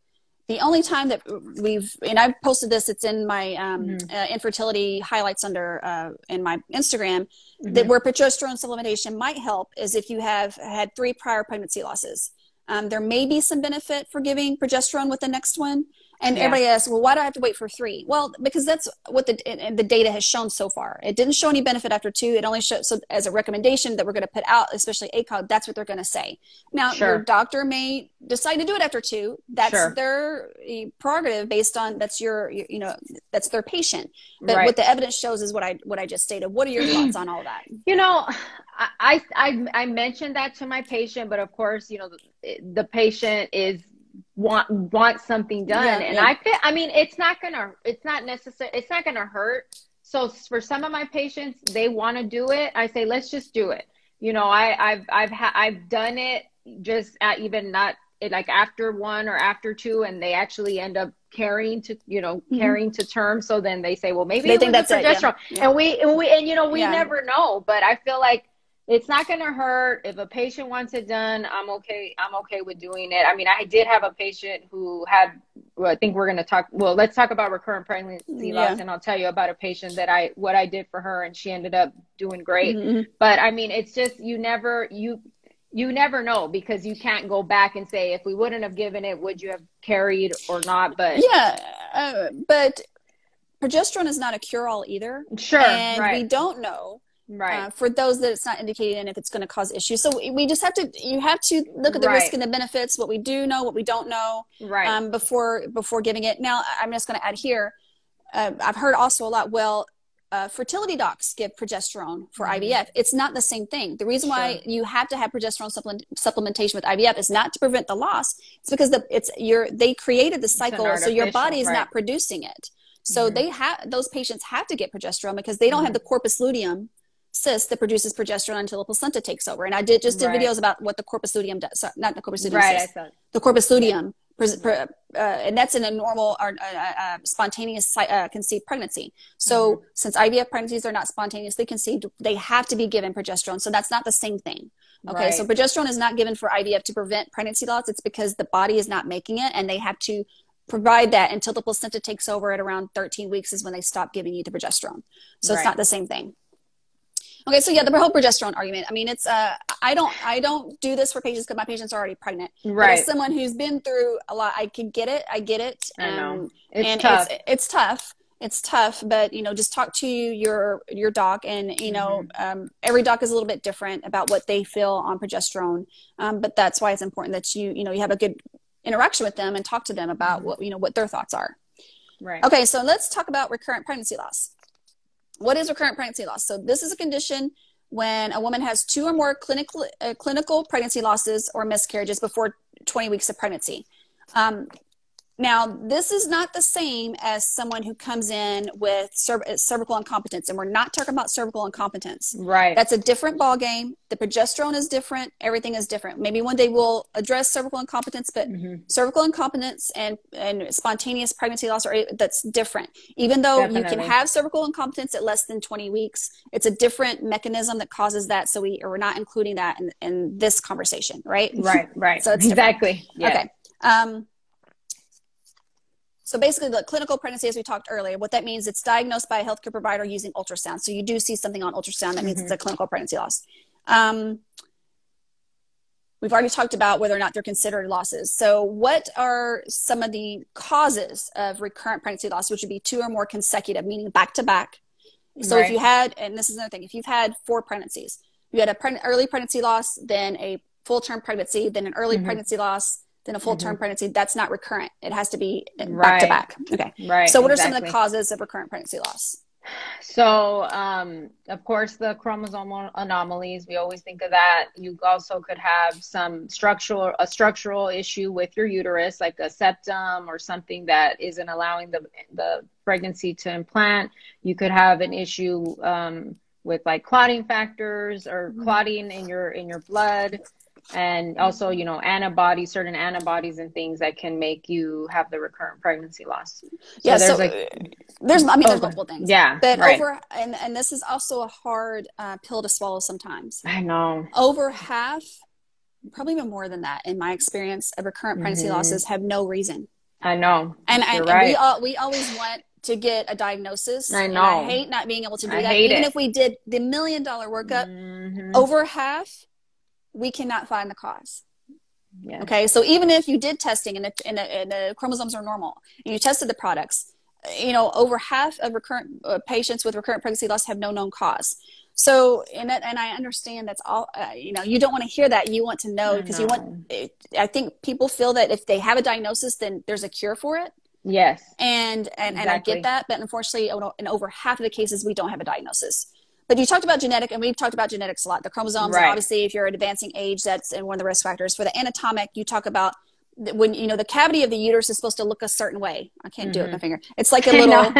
The only time that and I've posted this, it's in my infertility highlights in my Instagram, that where progesterone supplementation might help is if you have had 3 prior pregnancy losses. There may be some benefit for giving progesterone with the next one. And everybody asks, well, why do I have to wait for 3? Well, because that's what the data has shown so far. It didn't show any benefit after 2. It only showed, so as a recommendation that we're going to put out, especially ACOG, that's what they're going to say. Now, your doctor may decide to do it after 2. That's their prerogative based on, that's your, you know, that's their patient. But what the evidence shows is what I just stated. What are your thoughts on all that? You know, I mentioned that to my patient, but of course, you know, the patient is, want something done. And I mean, it's not gonna hurt. So for some of my patients, they want to do it. I say, let's just do it. You know, I've done it just at even not it, like after 1 or after 2, and they actually end up carrying to, you know, carrying to term. So then they say, well, maybe they think that's progesterone. And we, you know, we never know, but I feel like it's not going to hurt. If a patient wants it done, I'm okay. I'm okay with doing it. I mean, I did have a patient who had, well, I think we're going to talk, well, let's talk about recurrent pregnancy loss. And I'll tell you about a patient that what I did for her, and she ended up doing great. But I mean, it's just, you never know, because you can't go back and say, if we wouldn't have given it, would you have carried or not? But but progesterone is not a cure-all either. And we don't know. For those that it's not indicated and if it's going to cause issues. So we just have to, you have to look at the risk and the benefits, what we do know, what we don't know, before giving it. Now, I'm just going to add here, I've heard also a lot, well, fertility docs give progesterone for IVF. It's not the same thing. The reason why you have to have progesterone supplementation with IVF is not to prevent the loss. It's because they created the cycle, so your body is not producing it. So they have, those patients have to get progesterone because they don't have the corpus luteum cyst that produces progesterone until the placenta takes over. And I did videos about what the corpus luteum does. Sorry, not the corpus luteum cyst, the corpus luteum. And that's in a normal or spontaneous conceived pregnancy. So since IVF pregnancies are not spontaneously conceived, they have to be given progesterone. So that's not the same thing. Okay. So progesterone is not given for IVF to prevent pregnancy loss. It's because the body is not making it, and they have to provide that until the placenta takes over at around 13 weeks is when they stop giving you the progesterone. So it's not the same thing. Okay, so yeah, the whole progesterone argument. I mean, it's I don't do this for patients because my patients are already pregnant. But as someone who's been through a lot, I can get it. I get it. I know. It's tough. It's tough. It's tough, but you know, just talk to your doc, and you know, every doc is a little bit different about what they feel on progesterone. But that's why it's important that you have a good interaction with them and talk to them about what their thoughts are. Right. Okay, so let's talk about recurrent pregnancy loss. What is recurrent pregnancy loss? So this is a condition when a woman has 2 or more clinical pregnancy losses or miscarriages before 20 weeks of pregnancy. Now, this is not the same as someone who comes in with cervical incompetence, and we're not talking about cervical incompetence. Right. That's a different ballgame. The progesterone is different. Everything is different. Maybe one day we'll address cervical incompetence, but cervical incompetence and spontaneous pregnancy loss, that's different. Even though you can have cervical incompetence at less than 20 weeks, it's a different mechanism that causes that, so we're not including that in this conversation, right? Right. So it's exactly. Yeah. Okay. So basically the clinical pregnancy, as we talked earlier, what that means, it's diagnosed by a healthcare provider using ultrasound. So you do see something on ultrasound, that means it's a clinical pregnancy loss. We've already talked about whether or not they're considered losses. So what are some of the causes of recurrent pregnancy loss, which would be 2 or more consecutive, meaning back to back. So if you had, and this is another thing, if you've had 4 pregnancies, you had an early pregnancy loss, then a full-term pregnancy, then an early pregnancy loss, then a full-term pregnancy, that's not recurrent. It has to be back-to-back. Okay. Right. So what are some of the causes of recurrent pregnancy loss? So, of course, the chromosomal anomalies, we always think of that. You also could have a structural issue with your uterus, like a septum or something that isn't allowing the pregnancy to implant. You could have an issue with like clotting factors or clotting in your blood. And also, you know, certain antibodies and things that can make you have the recurrent pregnancy loss. So yeah. There's there's multiple things. Yeah. But and this is also a hard pill to swallow sometimes. I know. Over half, probably even more than that, in my experience, of recurrent pregnancy losses have no reason. I know. And we always want to get a diagnosis. I know. And I hate not being able to do that. Even if we did the $1 million workup, over half, we cannot find the cause. Yeah. Okay. So even if you did testing and the chromosomes are normal and you tested the products, you know, over half of recurrent patients with recurrent pregnancy loss have no known cause. So, and I understand that's all, you know, you don't want to hear that. You want to know, because you want, I think people feel that if they have a diagnosis, then there's a cure for it. Yes. And, and I get that, but unfortunately in over half of the cases, we don't have a diagnosis. But you talked about genetic, and we've talked about genetics a lot. The chromosomes, obviously, if you're at advancing age, that's one of the risk factors. For the anatomic, you talk about when, you know, the cavity of the uterus is supposed to look a certain way. I can't do it with my finger. It's like a little,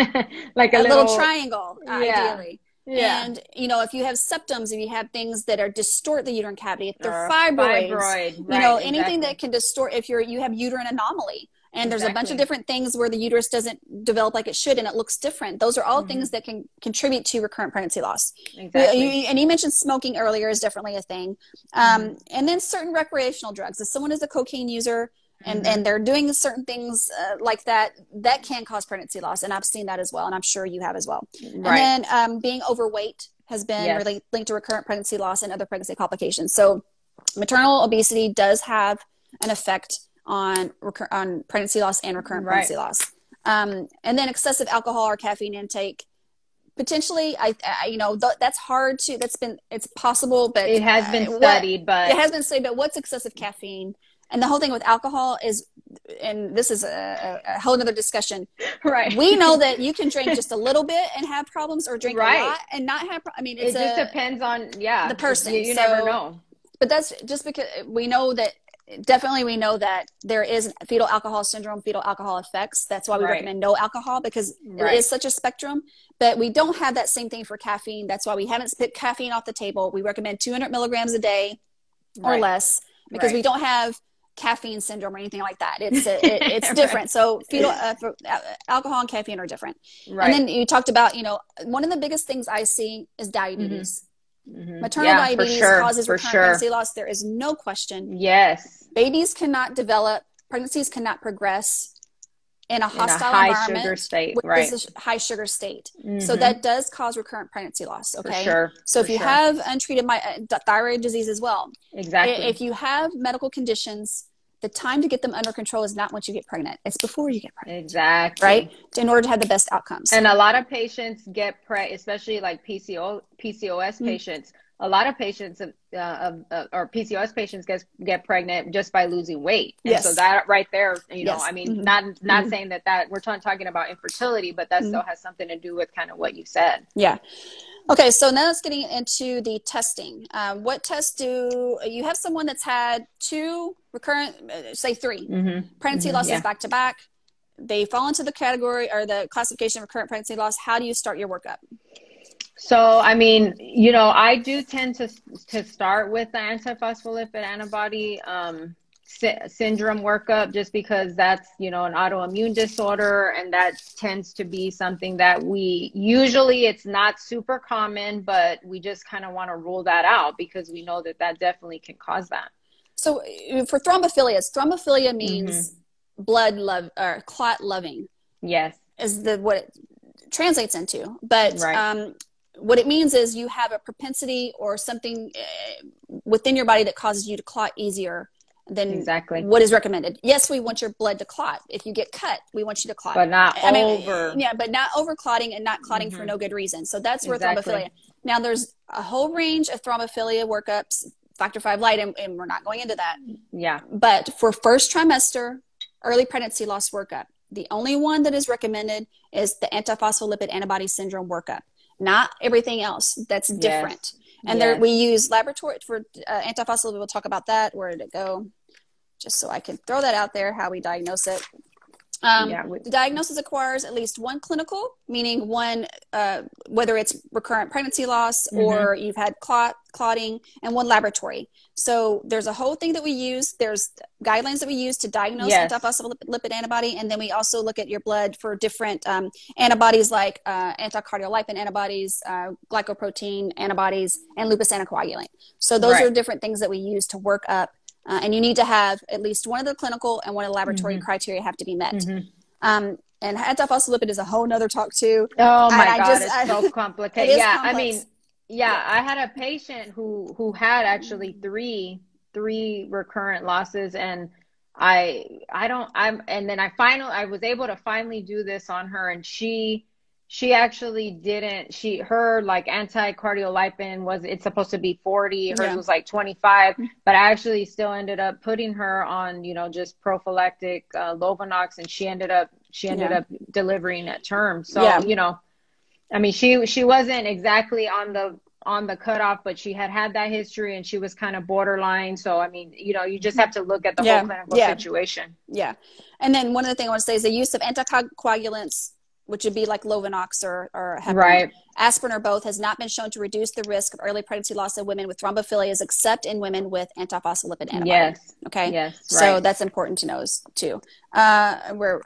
like a little triangle, ideally. Yeah. And, you know, if you have septums, if you have things that are distort the uterine cavity, if they're fibroids, you know, anything that can distort, if you're, you have uterine anomaly, and there's a bunch of different things where the uterus doesn't develop like it should and it looks different. Those are all things that can contribute to recurrent pregnancy loss. Exactly. And you mentioned smoking earlier is definitely a thing. And then certain recreational drugs. If someone is a cocaine user and they're doing certain things like that, that can cause pregnancy loss. And I've seen that as well. And I'm sure you have as well. Right. And then being overweight has been really linked to recurrent pregnancy loss and other pregnancy complications. So maternal obesity does have an effect on pregnancy loss and recurrent pregnancy loss. And then excessive alcohol or caffeine intake, potentially, I you know, that's hard to, that's been, it's possible, but it has been studied, but it has been studied, but what's excessive caffeine? And the whole thing with alcohol is, and this is a whole nother discussion. Right. We know that you can drink just a little bit and have problems, or drink a lot and not have, I mean, it's it just depends on, the person. You never know. But that's just because we know that, definitely, we know that there is fetal alcohol syndrome, fetal alcohol effects. That's why we recommend no alcohol, because it is such a spectrum. But we don't have that same thing for caffeine. That's why we haven't picked caffeine off the table. We recommend 200 milligrams a day or less, because we don't have caffeine syndrome or anything like that. It's different. So fetal alcohol and caffeine are different. Right. And then you talked about, you know, one of the biggest things I see is diabetes. Maternal diabetes causes recurrent pregnancy loss. There is no question. Yes. Babies cannot develop, pregnancies cannot progress in a hostile environment. Sugar state, This is a high sugar state. So that does cause recurrent pregnancy loss. Okay. So if you have untreated thyroid disease as well. Exactly. If you have medical conditions, the time to get them under control is not once you get pregnant. It's before you get pregnant. Exactly. Right? In order to have the best outcomes. And a lot of patients get pregnant, especially like PCOS patients. A lot of patients or PCOS patients get pregnant just by losing weight. Yes. And so that right there, you know, I mean, not saying that we're talking about infertility, but that still has something to do with kind of what you said. Yeah. Okay. So now let's getting into the testing. What tests do you have? Someone that's had two recurrent, say three pregnancy losses back to back. They fall into the category or the classification of recurrent pregnancy loss. How do you start your workup? So, I mean, you know, I do tend to start with the antiphospholipid antibody syndrome workup, just because that's, you know, an autoimmune disorder, and that tends to be something that we usually, it's not super common, but we just kind of want to rule that out, because we know that that definitely can cause that. So for thrombophilia means blood love or clot loving. Yes. Is what it translates into. But what it means is you have a propensity or something within your body that causes you to clot easier than what is recommended. Yes, we want your blood to clot. If you get cut, we want you to clot. But not over. Yeah, but not over clotting, and not clotting for no good reason. So that's where thrombophilia. Now, there's a whole range of thrombophilia workups, Factor V Leiden, and we're not going into that. Yeah. But for first trimester, early pregnancy loss workup, the only one that is recommended is the antiphospholipid antibody syndrome workup. Not everything else. That's different. And there, we use laboratory for antiphospholipid. We'll talk about that. Where did it go? Just so I can throw that out there, how we diagnose it. The diagnosis requires at least one clinical, meaning one, whether it's recurrent pregnancy loss or you've had clotting, and one laboratory. So there's a whole thing that we use. There's guidelines that we use to diagnose antiphospholipid antibody. And then we also look at your blood for different antibodies like anticardiolipin antibodies, glycoprotein antibodies, and lupus anticoagulant. So those are different things that we use to work up. And you need to have at least one of the clinical and one of the laboratory criteria have to be met. And antiphospholipid is a whole nother talk too. Oh my God, it's so complicated. I mean, I had a patient who had actually three 3 recurrent losses, and I was able to finally do this on her, and she actually didn't, her like anticardiolipin was, it's supposed to be 40. Hers was like 25, but I actually still ended up putting her on, you know, just prophylactic Lovenox, and she ended up delivering at term. So, you know, I mean, she wasn't exactly on the cutoff, but she had that history, and she was kind of borderline. So, I mean, you know, you just have to look at the whole clinical situation. Yeah. And then one of the things I want to say is the use of anticoagulants, which would be like Lovenox or heparin, aspirin, or both, has not been shown to reduce the risk of early pregnancy loss in women with thrombophilias, except in women with antiphospholipid antibodies. Yes. Okay. Yes. So that's important to know too. We're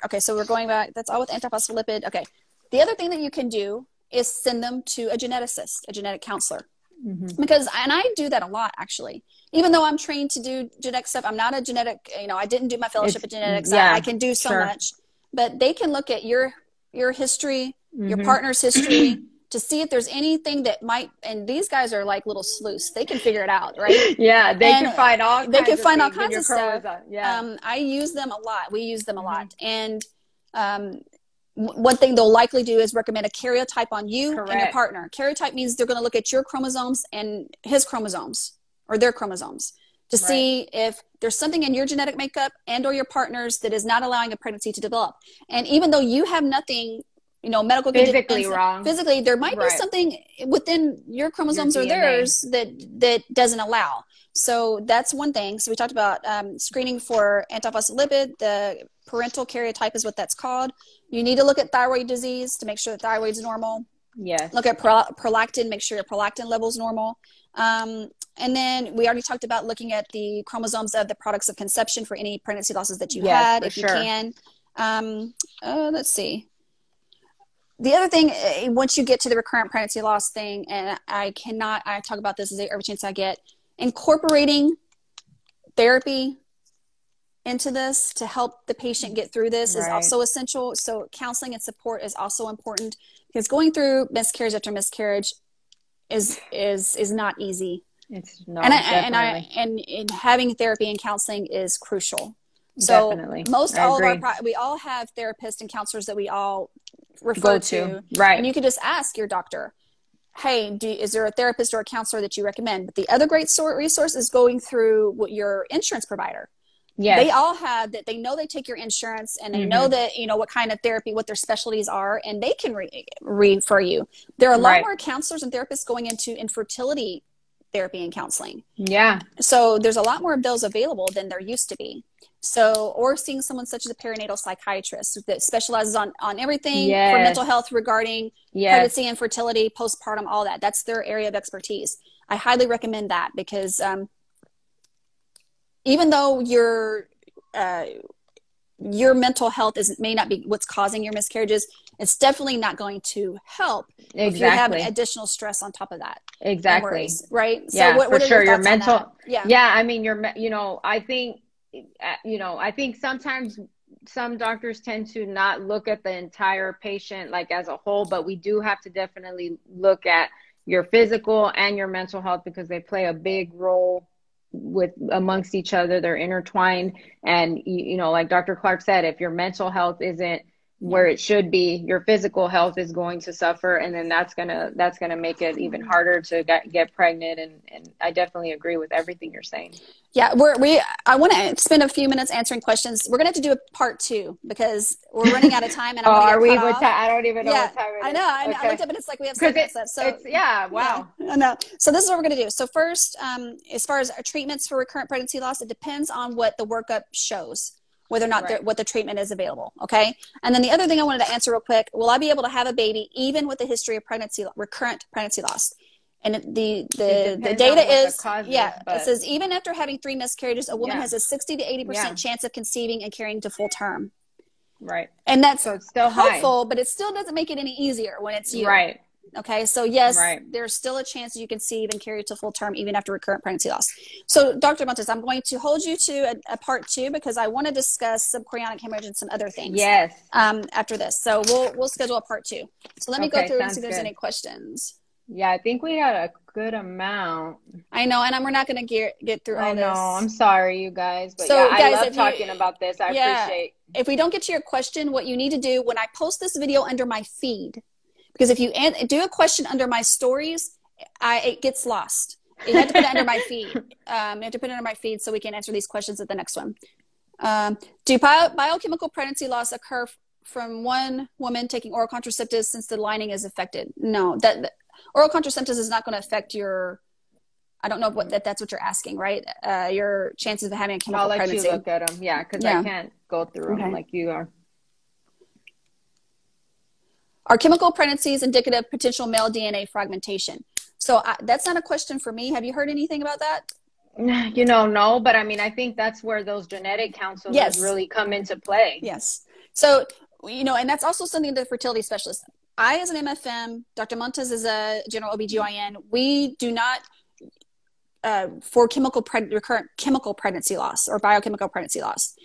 going back. That's all with antiphospholipid. Okay. The other thing that you can do is send them to a geneticist, a genetic counselor, because, and I do that a lot actually, even though I'm trained to do genetic stuff. I'm not a genetic, you know, I didn't do my fellowship in genetics. I can do so much, but they can look at your history, your partner's history, to see if there's anything that might, and these guys are like little sleuths. They can figure it out, right? Yeah, they can find all kinds of stuff. Yeah. I use them a lot. We use them a lot. And one thing they'll likely do is recommend a karyotype on you and your partner. Karyotype means they're going to look at your chromosomes and his chromosomes or their chromosomes to see if there's something in your genetic makeup and or your partner's that is not allowing a pregnancy to develop. And even though you have nothing, you know, medical physically wrong, physically, there might be something within your chromosomes or theirs that doesn't allow. So that's one thing. So we talked about screening for antiphospholipid. The parental karyotype is what that's called. You need to look at thyroid disease to make sure that thyroid's normal. Yes. Look at prolactin, make sure your prolactin level's normal. And then we already talked about looking at the chromosomes of the products of conception for any pregnancy losses that you had, if you can. Let's see. The other thing, once you get to the recurrent pregnancy loss thing, and I talk about this every chance I get, incorporating therapy into this to help the patient get through this is also essential. So counseling and support is also important, because going through miscarriage after miscarriage is not easy. It's not, and having therapy and counseling is crucial. So we all have therapists and counselors that we all refer to. Right. And you can just ask your doctor, hey, is there a therapist or a counselor that you recommend? But the other great resource is going through your insurance provider. Yes. They all have that. They know they take your insurance, and they know that, you know, what kind of therapy, what their specialties are, and they can refer you. There are a lot more counselors and therapists going into infertility therapy and counseling. Yeah. So there's a lot more of those available than there used to be. So, or seeing someone such as a perinatal psychiatrist that specializes on everything for mental health regarding pregnancy, infertility, postpartum, all that. That's their area of expertise. I highly recommend that, because even though your mental health may not be what's causing your miscarriages, it's definitely not going to help if you have additional stress on top of that. Exactly. Worries, right. Yeah, so what are sure. Your mental. Yeah. Yeah. I mean, I think sometimes some doctors tend to not look at the entire patient like as a whole, but we do have to definitely look at your physical and your mental health, because they play a big role amongst each other. They're intertwined. And, you know, like Dr. Clark said, if your mental health isn't where it should be, your physical health is going to suffer, and then that's gonna make it even harder to get pregnant. And I definitely agree with everything you're saying. Yeah, I want to spend a few minutes answering questions. We're gonna have to do a part 2 because we're running out of time. And I don't even know what time it is. I know. I looked up and it's like we have 6 minutes left. So wow. Yeah, no. So this is what we're gonna do. So first, as far as treatments for recurrent pregnancy loss, it depends on what the workup shows, whether or not what the treatment is available. Okay. And then the other thing I wanted to answer real quick, will I be able to have a baby even with a history of recurrent pregnancy loss? And the data is, it says even after having 3 miscarriages, a woman has a 60 to 80% chance of conceiving and carrying to full term. Right. And that's so it's still hopeful, but it still doesn't make it any easier when it's you. Right. Okay. So yes, there's still a chance that you conceive and carry to full term, even after recurrent pregnancy loss. So Dr. Montes, I'm going to hold you to a part 2, because I want to discuss subchorionic hemorrhage and some other things after this. So we'll schedule a part 2. So let me go through and see if there's any questions. Yeah, I think we got a good amount. I know, and we're not going to get through all this. I know, I'm sorry, you guys. But so, yeah, guys, I love talking about this. I appreciate. If we don't get to your question, what you need to do, when I post this video under my feed, because if you do a question under my stories, it gets lost. You have to put it under my feed. You have to put it under my feed so we can answer these questions at the next one. Do biochemical pregnancy loss occur from one woman taking oral contraceptives since the lining is affected? No, that oral contraceptives is not going to affect your, I don't know what that's what you're asking, right? Your chances of having a chemical pregnancy. I'll let you look at them. Yeah, because I can't go through them like you are. Are chemical pregnancies indicative of potential male DNA fragmentation? So that's not a question for me. Have you heard anything about that? You know, no, but I mean, I think that's where those genetic counselors really come into play. Yes. So, you know, and that's also something the fertility specialist, I as an MFM, Dr. Montes is a general OBGYN, we do not, for recurrent chemical pregnancy loss or biochemical pregnancy loss.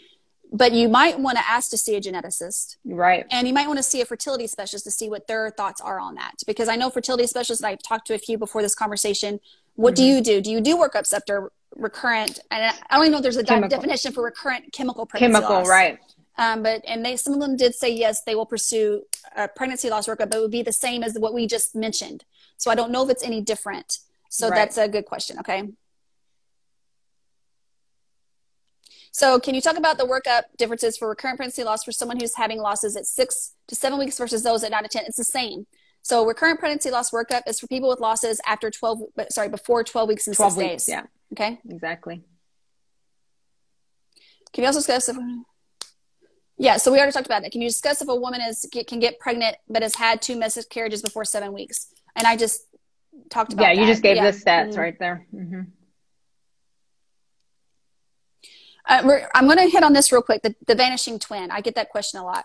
But you might want to ask to see a geneticist. Right. And you might want to see a fertility specialist to see what their thoughts are on that. Because I know fertility specialists, I've talked to a few before this conversation. What do you do? Do you do workups after recurrent? And I don't even know if there's a definition for recurrent chemical pregnancy loss. Right. But some of them did say, yes, they will pursue a pregnancy loss workup, but it would be the same as what we just mentioned. So I don't know if it's any different. So that's a good question. Okay. So can you talk about the workup differences for recurrent pregnancy loss for someone who's having losses at 6 to 7 weeks versus those at 9 to 10? It's the same. So recurrent pregnancy loss workup is for people with losses after before 12 weeks and 6 days. Yeah. Okay. Exactly. Can you also discuss if, so we already talked about that. Can you discuss if a woman can get pregnant but has had 2 miscarriages before 7 weeks? And I just talked about that. Yeah, you just gave the stats right there. Mm-hmm. I'm going to hit on this real quick, the vanishing twin. I get that question a lot.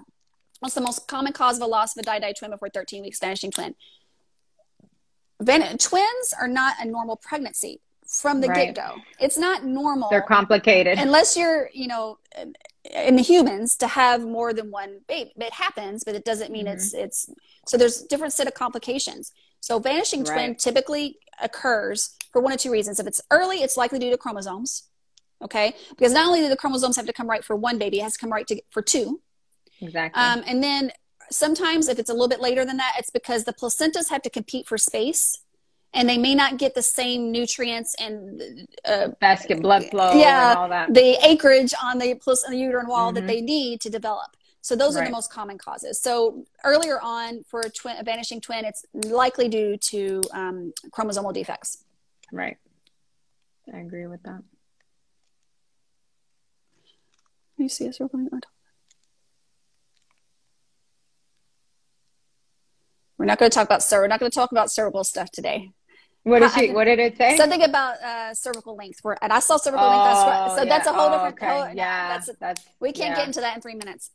What's the most common cause of a loss of a die-die twin before 13 weeks, vanishing twin? Twins are not a normal pregnancy from the get-go. It's not normal. They're complicated. Unless you're, you know, in the humans to have more than one baby. It happens, but it doesn't mean it's so there's different set of complications. So vanishing twin typically occurs for one of two reasons. If it's early, it's likely due to chromosomes. Okay, because not only do the chromosomes have to come right for one baby, it has to come right for 2. Exactly. And then sometimes if it's a little bit later than that, it's because the placentas have to compete for space and they may not get the same nutrients and basket blood flow and all that. The acreage on the uterine wall that they need to develop. So those are the most common causes. So earlier on for a vanishing twin, it's likely due to chromosomal defects. Right. I agree with that. You see us real quick. We're not going to talk about cervical stuff today. What did it say? Something about cervical length. And I saw cervical length. So that's a whole different. Okay. Yeah, we can't get into that in 3 minutes.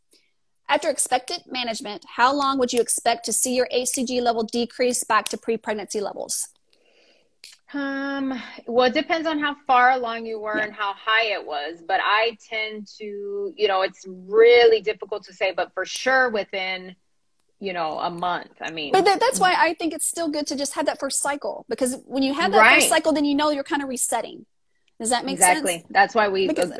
After expectant management, how long would you expect to see your hCG level decrease back to pre-pregnancy levels? Well, it depends on how far along you were and how high it was, but I tend to, you know, it's really difficult to say, but for sure within, you know, a month, I mean. But that's why I think it's still good to just have that first cycle, because when you have that first cycle, then you know you're kind of resetting. Does that make sense? Exactly. That's why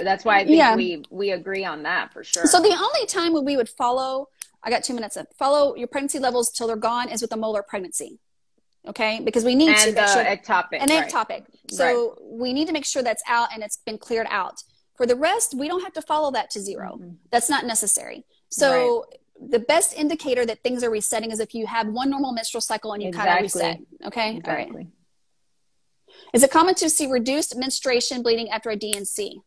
that's why I think we agree on that for sure. So the only time when we would follow your pregnancy levels till they're gone is with a molar pregnancy. Okay, because we need to make sure ectopic. So we need to make sure that's out and it's been cleared out. For the rest, we don't have to follow that to zero. Mm-hmm. That's not necessary. So the best indicator that things are resetting is if you have one normal menstrual cycle and you kind of reset. Okay, all right. Is it common to see reduced menstruation bleeding after a DNC? Do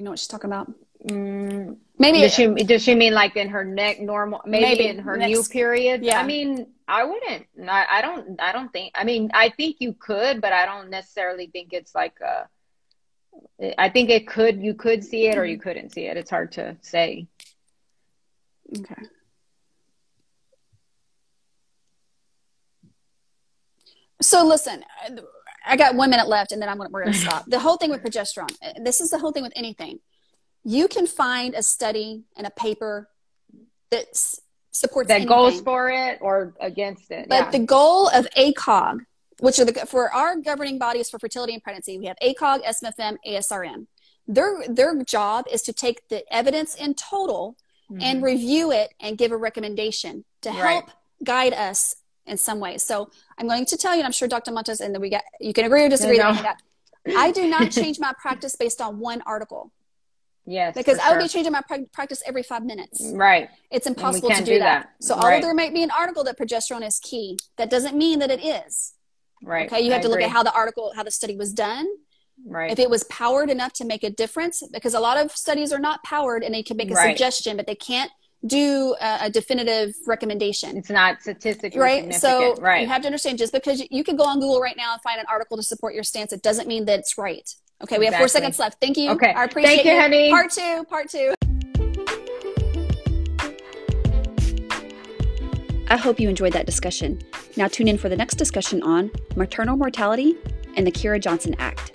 you know what she's talking about? Mm, maybe does she mean like in her in her new period? Yeah. I mean, I wouldn't. I don't think. I mean, I think you could, but I don't necessarily think it's like a. I think it could. You could see it, or you couldn't see it. It's hard to say. Okay. So listen. I got 1 minute left, and then we're going to stop. The whole thing with progesterone. This is the whole thing with anything. You can find a study and a paper that supports that anything. Goes for it or against it. But the goal of ACOG, which are for our governing bodies for fertility and pregnancy, we have ACOG, SMFM, ASRM. Their job is to take the evidence in total and review it and give a recommendation to help guide us in some way. So I'm going to tell you, and I'm sure Dr. Montes, and then you can agree or disagree. I do not change my practice based on one article. Yes. Because I would be changing my practice every 5 minutes. Right. It's impossible to do that. So although there might be an article that progesterone is key, that doesn't mean that it is. Right. Okay. You have to look at how the article, how the study was done. Right. If it was powered enough to make a difference, because a lot of studies are not powered and they can make a suggestion, but they can't do a definitive recommendation. It's not statistically significant. So you have to understand, just because you can go on Google right now and find an article to support your stance, it doesn't mean that it's right. Okay. We have 4 seconds left. Thank you. Okay. I appreciate you. Thank you, honey. Part 2. I hope you enjoyed that discussion. Now tune in for the next discussion on maternal mortality and the Kira Johnson Act.